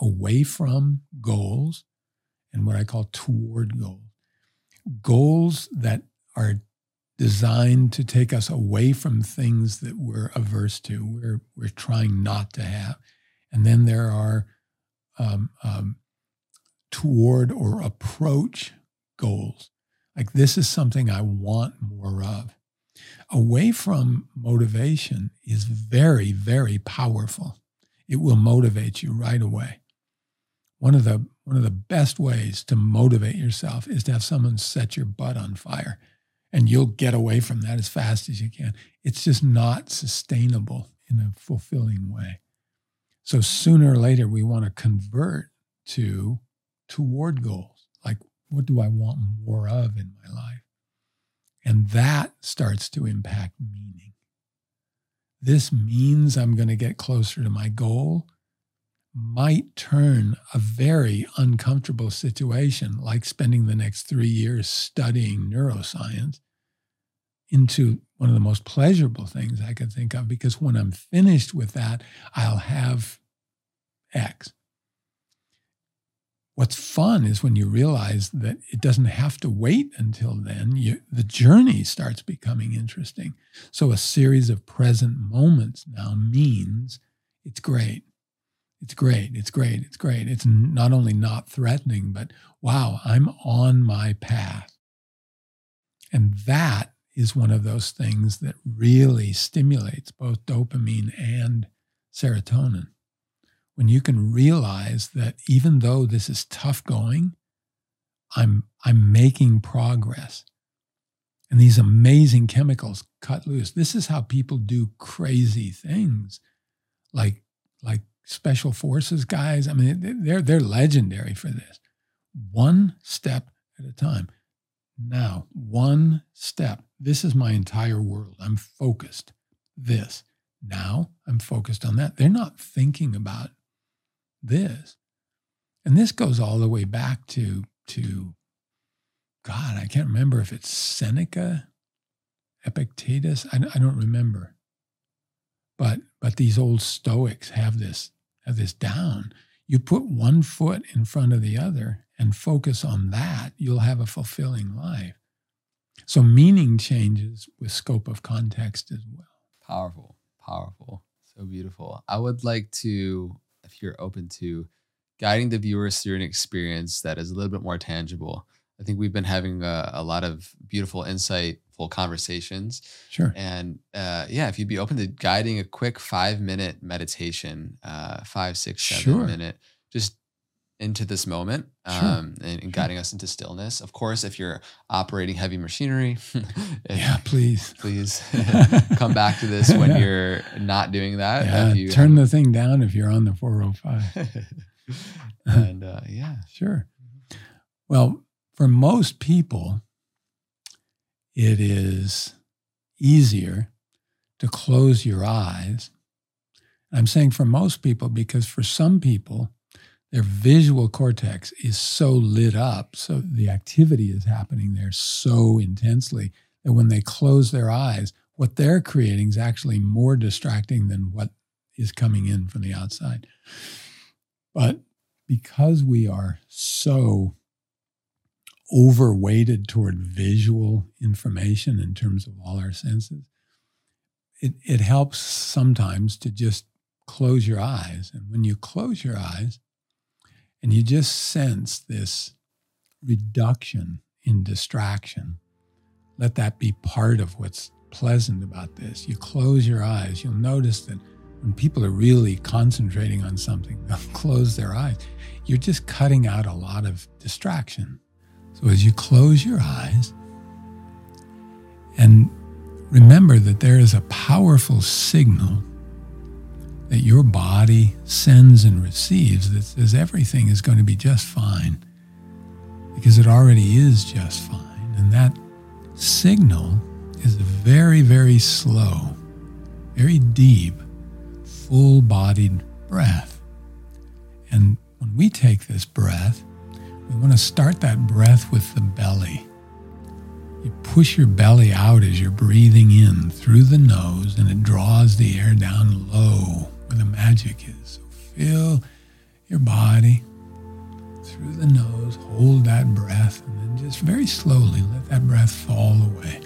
away from goals and what I call toward goals. Goals that are designed to take us away from things that we're averse to, we're trying not to have. And then there are toward or approach goals. Like, this is something I want more of. Away from motivation is very, very powerful. It will motivate you right away. One of the best ways to motivate yourself is to have someone set your butt on fire, and you'll get away from that as fast as you can. It's just not sustainable in a fulfilling way. So sooner or later, we want to convert to toward goals. Like, what do I want more of in my life? And that starts to impact meaning. This means I'm going to get closer to my goal might turn a very uncomfortable situation, like spending the next 3 years studying neuroscience, into one of the most pleasurable things I could think of, because when I'm finished with that, I'll have X. What's fun is when you realize that it doesn't have to wait until then. The journey starts becoming interesting. So a series of present moments now means it's great. It's great. It's great. It's great. It's not only not threatening, but wow, I'm on my path. And that is one of those things that really stimulates both dopamine and serotonin. When you can realize that even though this is tough going, I'm making progress. And these amazing chemicals cut loose. This is how people do crazy things, like special forces guys. I mean, they're legendary for this. One step at a time. Now, one step. This is my entire world. I'm focused. This. Now I'm focused on that. They're not thinking about this. And this goes all the way back to God, I can't remember if it's Seneca, Epictetus. I don't remember. But these old Stoics have this down. You put one foot in front of the other and focus on that, you'll have a fulfilling life. So meaning changes with scope of context as well. Powerful. So beautiful. I would like to, if you're open to, guiding the viewers through an experience that is a little bit more tangible. I think we've been having a lot of beautiful, insightful conversations. Sure. And if you'd be open to guiding a quick 5-minute meditation, 5, 6, 7 minute, just into this moment, and guiding us into stillness. Of course, if you're operating heavy machinery, please come back to this when you're not doing that. Yeah, turn the thing down if you're on the 405. And sure. Well, for most people, it is easier to close your eyes. I'm saying for most people because for some people, their visual cortex is so lit up, so the activity is happening there so intensely that when they close their eyes, what they're creating is actually more distracting than what is coming in from the outside. But because we are so overweighted toward visual information in terms of all our senses, it helps sometimes to just close your eyes. And when you close your eyes, and you just sense this reduction in distraction. Let that be part of what's pleasant about this. You close your eyes. You'll notice that when people are really concentrating on something, they'll close their eyes. You're just cutting out a lot of distraction. So as you close your eyes, and remember that there is a powerful signal that your body sends and receives that says everything is going to be just fine, because it already is just fine. And that signal is a very, very slow, very deep, full-bodied breath. And when we take this breath, we want to start that breath with the belly. You push your belly out as you're breathing in through the nose, and it draws the air down low where the magic is. So feel your body through the nose, hold that breath, and then just very slowly let that breath fall away.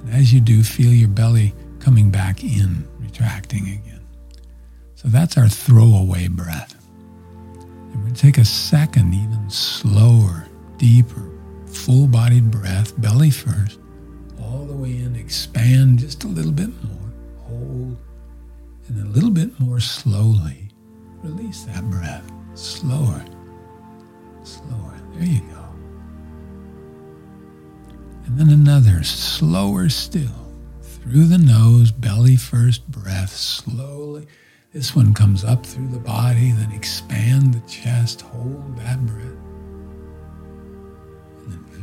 And as you do, feel your belly coming back in, retracting again. So that's our throwaway breath. And we're going to take a second, even slower, deeper, full-bodied breath, belly first, all the way in, expand just a little bit more, hold, and a little bit more slowly. Release that breath, slower, there you go. And then another, slower still, through the nose, belly first, breath slowly. This one comes up through the body, then expand the chest, hold that breath.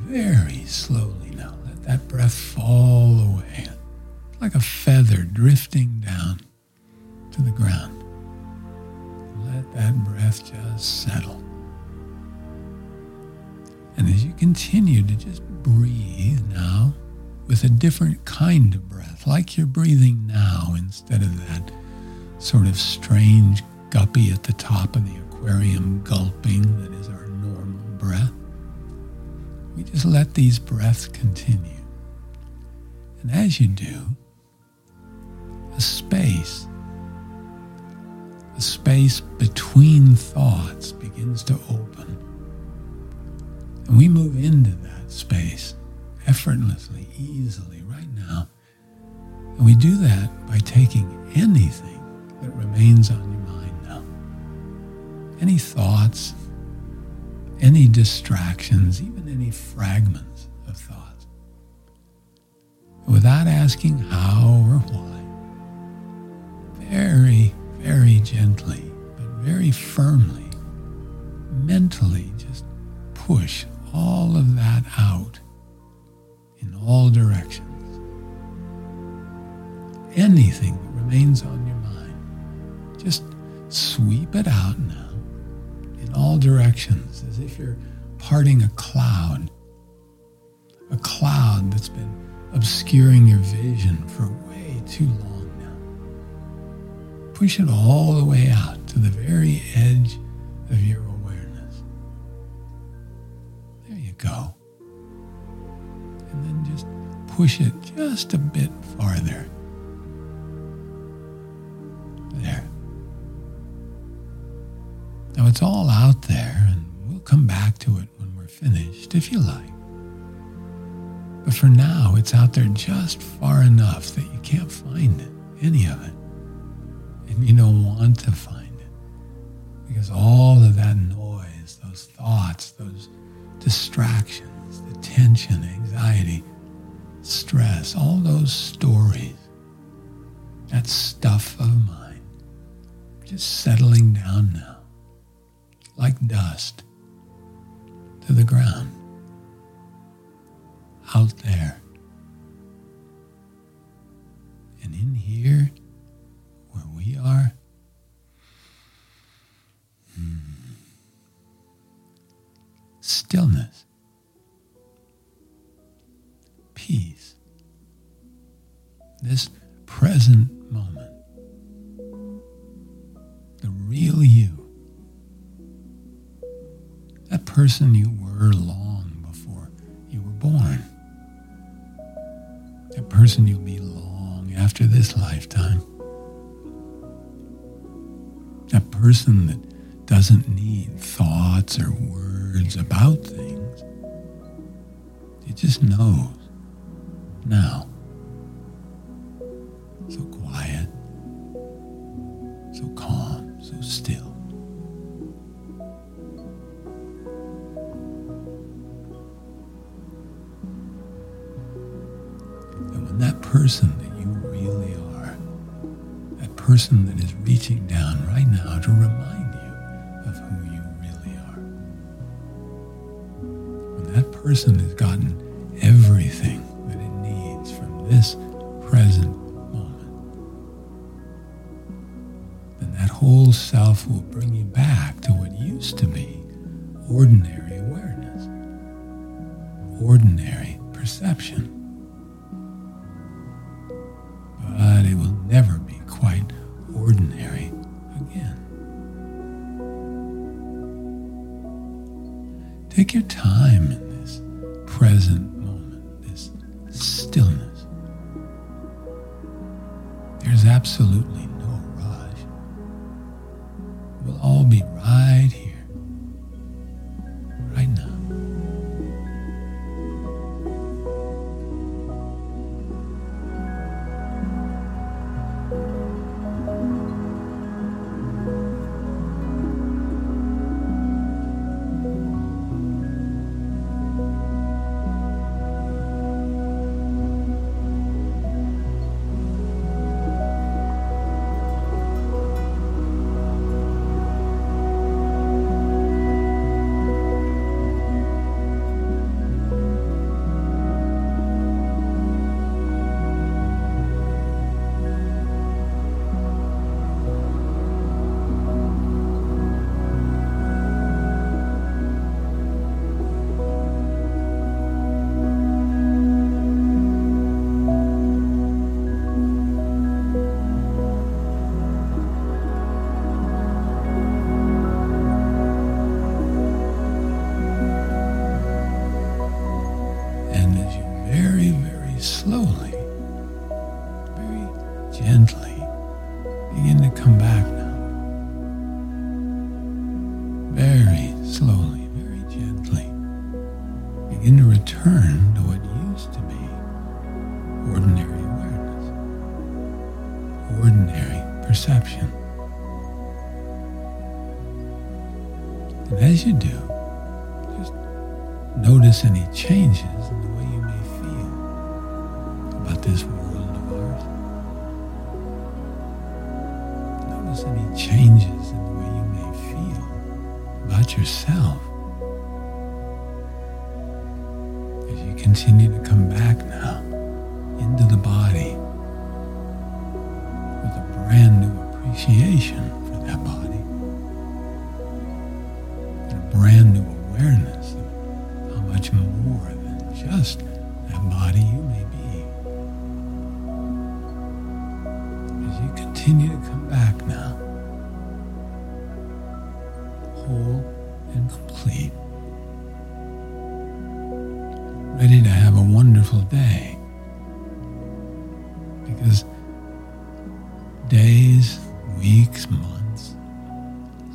Very slowly now, let that breath fall away, like a feather drifting down to the ground. Let that breath just settle. And as you continue to just breathe now with a different kind of breath, like you're breathing now instead of that sort of strange guppy at the top of the aquarium gulping that is our normal breath, we just let these breaths continue. And as you do, a space between thoughts begins to open. And we move into that space effortlessly, easily, right now. And we do that by taking anything that remains on your mind now. Any thoughts, any distractions, even any fragments of thoughts, without asking how or why, very, very gently, but very firmly, mentally just push all of that out in all directions. Just sweep it out now in all directions, as if you're parting a cloud that's been obscuring your vision for way too long now. Push it all the way out to the very edge of your awareness. There you go. And then just push it just a bit farther. There. Now it's all out there, and we'll come back to it when we're finished, if you like. But for now, it's out there just far enough that you can't find it, any of it. And you don't want to find it. Because all of that noise, those thoughts, those distractions, the tension, anxiety, stress, all those stories, that stuff of mine, just settling down now, like dust, to the ground, out there. And in here, where we are, stillness, peace, this present moment, the real you, that person you were long before you were born, that person you'll be long after this lifetime, that person that doesn't need thoughts or words about things. It just knows now. So quiet, so calm, so still. And when that person that you really are, that person that is reaching down right now to remind you of who you really are, when that person has gotten everything that it needs from this present moment, then that whole self will bring you back to what used to be ordinary awareness, ordinary perception. But it will never be quite ordinary again. Take your time in this present moment, this stillness. There's absolutely no rush. We'll all be right here, right now. As you do, just notice any changes in the way you may feel about this world of ours. Notice any changes in the way you may feel about yourself as you continue to come back now into the body with a brand new approach. appreciation for their body, and a brand new awareness of how much more than just that body you may be. As you continue to come back now, whole and complete, ready to have a wonderful day, because days, weeks, months,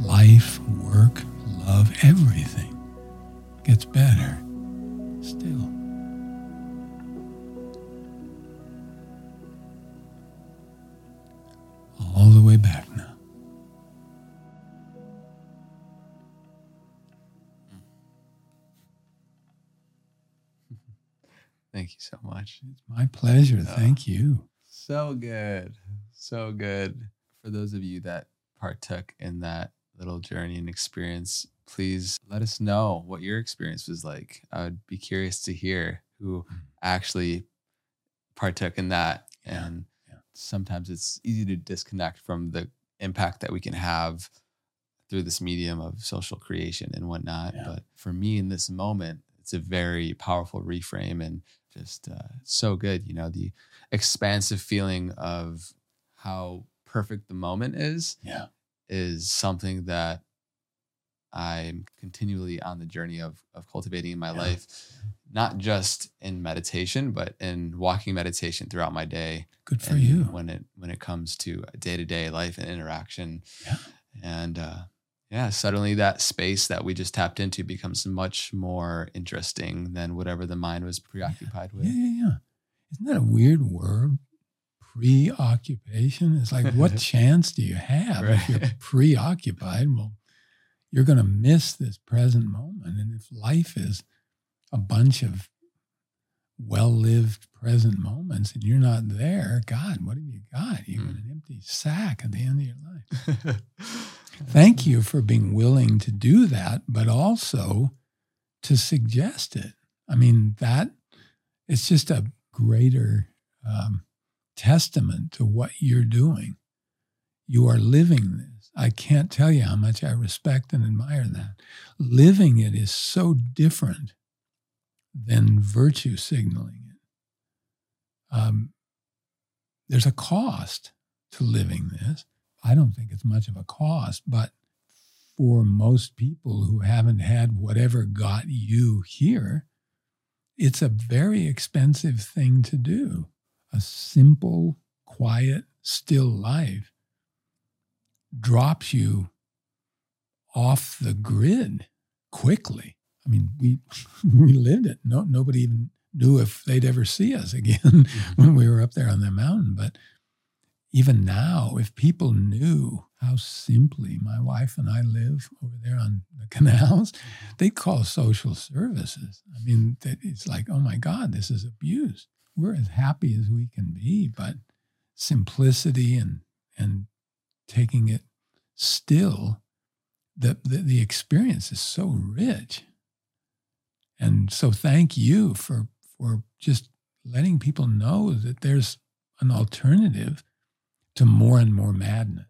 life, work, love, everything gets better still. All the way back now. Thank you so much. It's my pleasure. Thank you. So good. So good. For those of you that partook in that little journey and experience, please let us know what your experience was like. I would be curious to hear who actually partook in that. Yeah. And sometimes it's easy to disconnect from the impact that we can have through this medium of social creation and whatnot. Yeah. But for me in this moment, it's a very powerful reframe and just so good. You know, the expansive feeling of how perfect the moment is something that I'm continually on the journey of cultivating in my life, not just in meditation, but in walking meditation throughout my day. Good for you. When it comes to day-to-day life and interaction. Yeah. And suddenly that space that we just tapped into becomes much more interesting than whatever the mind was preoccupied with. Yeah. Isn't that a weird word? Preoccupation. It's like, what chance do you have if you're preoccupied? Well, you're going to miss this present moment. And if life is a bunch of well-lived present moments and you're not there, God, what have you got? You've got an empty sack at the end of your life. Thank you for being willing to do that, but also to suggest it. I mean, that it's just a greater testament to what you're doing. You are living this. I can't tell you how much I respect and admire that. Living it is so different than virtue signaling it. There's a cost to living this. I don't think it's much of a cost, but for most people who haven't had whatever got you here, it's a very expensive thing to do. A simple, quiet, still life drops you off the grid quickly. I mean, we lived it. No, nobody even knew if they'd ever see us again when we were up there on the mountain. But even now, if people knew how simply my wife and I live over there on the canals, they'd call social services. I mean, it's like, oh my God, this is abuse. We're as happy as we can be, but simplicity and taking it still, the experience is so rich. And so thank you for just letting people know that there's an alternative to more and more madness.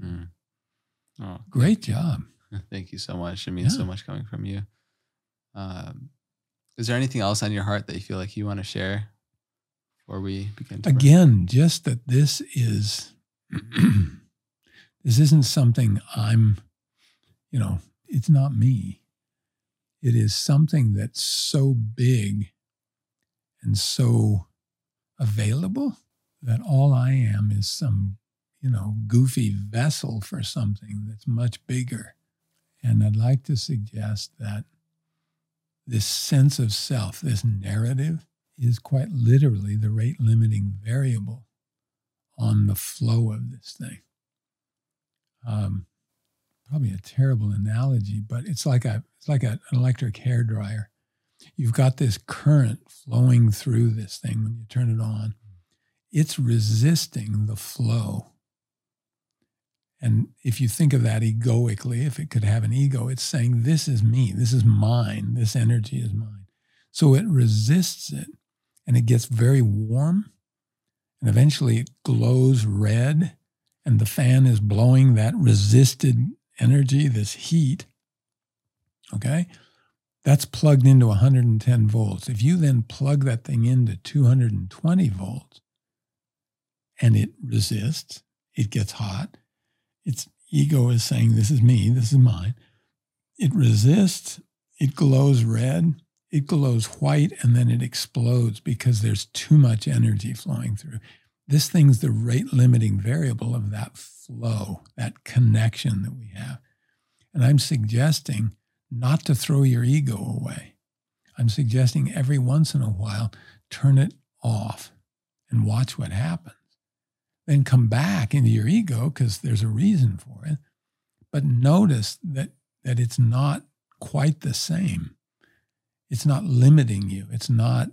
Mm. Oh, great job. Thank you so much. It means so much coming from you. Is there anything else on your heart that you feel like you want to share? Or we begin to again, just that this is, this isn't something it's not me. It is something that's so big and so available that all I am is some, goofy vessel for something that's much bigger. And I'd like to suggest that this sense of self, this narrative, is quite literally the rate-limiting variable on the flow of this thing. Probably a terrible analogy, but it's like an electric hairdryer. You've got this current flowing through this thing when you turn it on. It's resisting the flow. And if you think of that egoically, if it could have an ego, it's saying, this is me, this is mine, this energy is mine. So it resists it. And it gets very warm, and eventually it glows red, and the fan is blowing that resisted energy, this heat, okay, that's plugged into 110 volts. If you then plug that thing into 220 volts and it resists, it gets hot. Its ego is saying, this is me, this is mine. It resists, it glows red, it glows white, and then it explodes because there's too much energy flowing through. This thing's the rate limiting variable of that flow, that connection that we have. And I'm suggesting not to throw your ego away. I'm suggesting every once in a while, turn it off and watch what happens. Then come back into your ego because there's a reason for it. But notice that it's not quite the same. It's not limiting you. It's not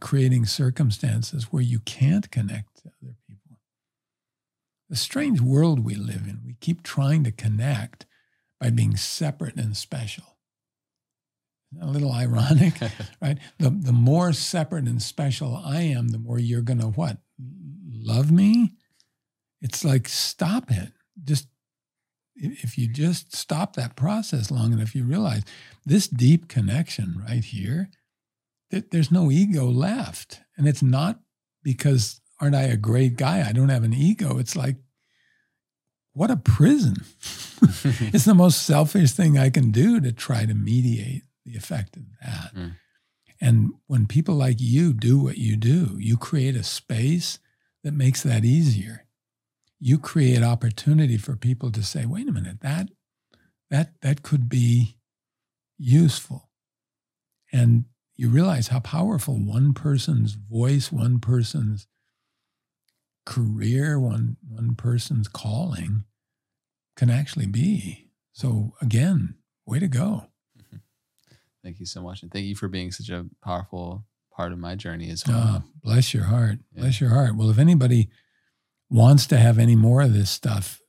creating circumstances where you can't connect to other people. The strange world we live in, we keep trying to connect by being separate and special. A little ironic, right? The more separate and special I am, the more you're going to what? Love me? It's like, stop it. If you just stop that process long enough, you realize this deep connection right here, that there's no ego left. And it's not because, aren't I a great guy? I don't have an ego. It's like, what a prison. It's the most selfish thing I can do to try to mediate the effect of that. Mm. And when people like you do what you do, you create a space that makes that easier. You create opportunity for people to say, wait a minute, that could be useful. And you realize how powerful one person's voice, one person's career, one person's calling can actually be. So again, way to go. Mm-hmm. Thank you so much. And thank you for being such a powerful part of my journey as well. Oh, bless your heart. Yeah. Bless your heart. Well, if anybody wants to have any more of this stuff,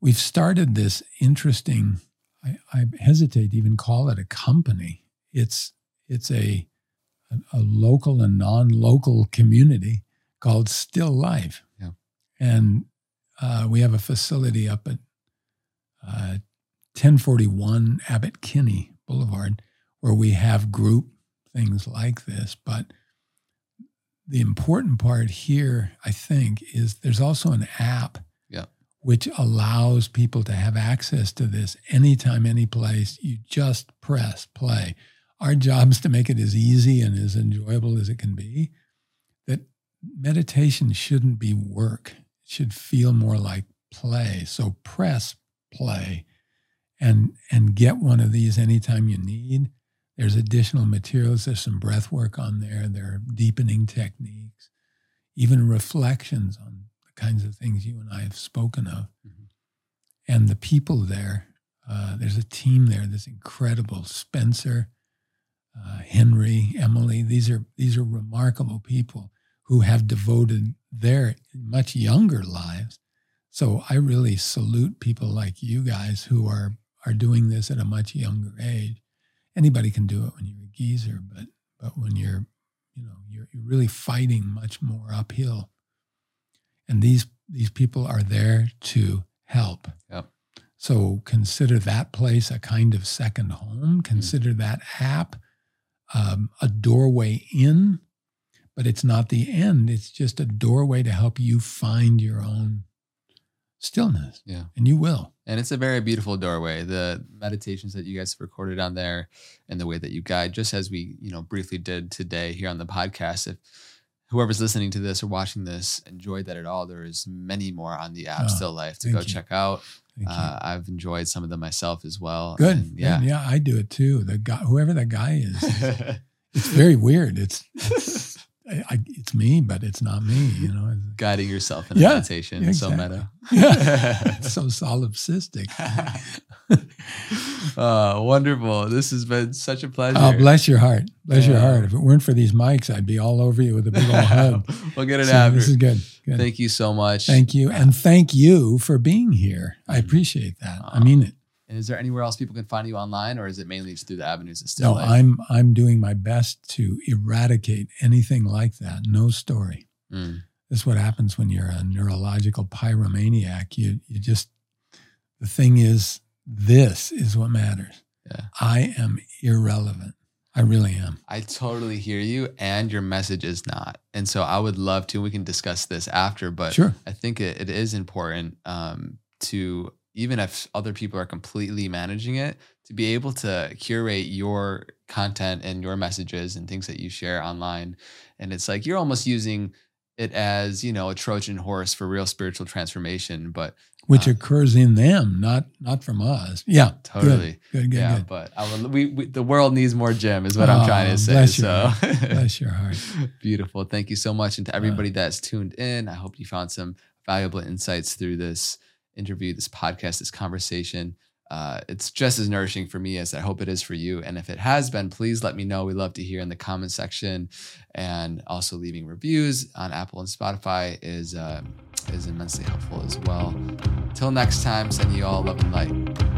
we've started this interesting, I hesitate to even call it a company. It's a local and non-local community called Still Life. Yeah. And we have a facility up at 1041 Abbott Kinney Boulevard where we have group things like this. But the important part here, I think, is there's also an app, yeah, which allows people to have access to this anytime, any place. You just press play. Our job is to make it as easy and as enjoyable as it can be. That meditation shouldn't be work. It should feel more like play. So press play and get one of these anytime you need. There's additional materials. There's some breath work on there. There are deepening techniques, even reflections on the kinds of things you and I have spoken of. Mm-hmm. And the people there, there's a team there that's incredible. Spencer, Henry, Emily, these are remarkable people who have devoted their much younger lives. So I really salute people like you guys who are doing this at a much younger age. Anybody can do it when you're a geezer, but when you're really fighting much more uphill. And these people are there to help. Yep. So consider that place a kind of second home. Consider that app a doorway in, but it's not the end. It's just a doorway to help you find your own stillness. Yeah. And you will. And it's a very beautiful doorway. The meditations that you guys have recorded on there and the way that you guide, just as we, briefly did today here on the podcast. If whoever's listening to this or watching this enjoyed that at all, there is many more on the app Still Life to go check out. I've enjoyed some of them myself as well. Good. And yeah, I do it too. The guy, whoever that guy is, it's very weird. It's it's me, but it's not me, Guiding yourself in a meditation. Exactly. So meta. Yeah. So solipsistic. Wonderful. This has been such a pleasure. Oh, bless your heart. Bless your heart. If it weren't for these mics, I'd be all over you with a big old hug. We'll get it after. This is good. Thank you so much. Thank you. And thank you for being here. I appreciate that. I mean it. And is there anywhere else people can find you online, or is it mainly just through the avenues of Still Life? No, I'm doing my best to eradicate anything like that. No story. Mm. This is what happens when you're a neurological pyromaniac. You just, the thing is, this is what matters. Yeah. I am irrelevant. I really am. I totally hear you, and your message is not. And so I would love to, we can discuss this after, but sure. I think it is important to, even if other people are completely managing it, to be able to curate your content and your messages and things that you share online. And it's like, you're almost using it as, you know, a Trojan horse for real spiritual transformation, but which occurs in them, not from us. Yeah, totally. Good, yeah, good. But the world needs more Jim is what I'm trying to say. Bless your heart. Beautiful. Thank you so much. And to everybody that's tuned in, I hope you found some valuable insights through this interview, this podcast, this conversation. It's just as nourishing for me as I hope it is for you. And if it has been, please let me know. We love to hear in the comment section, and also leaving reviews on Apple and Spotify is immensely helpful as well. Till next time, send you all love and light.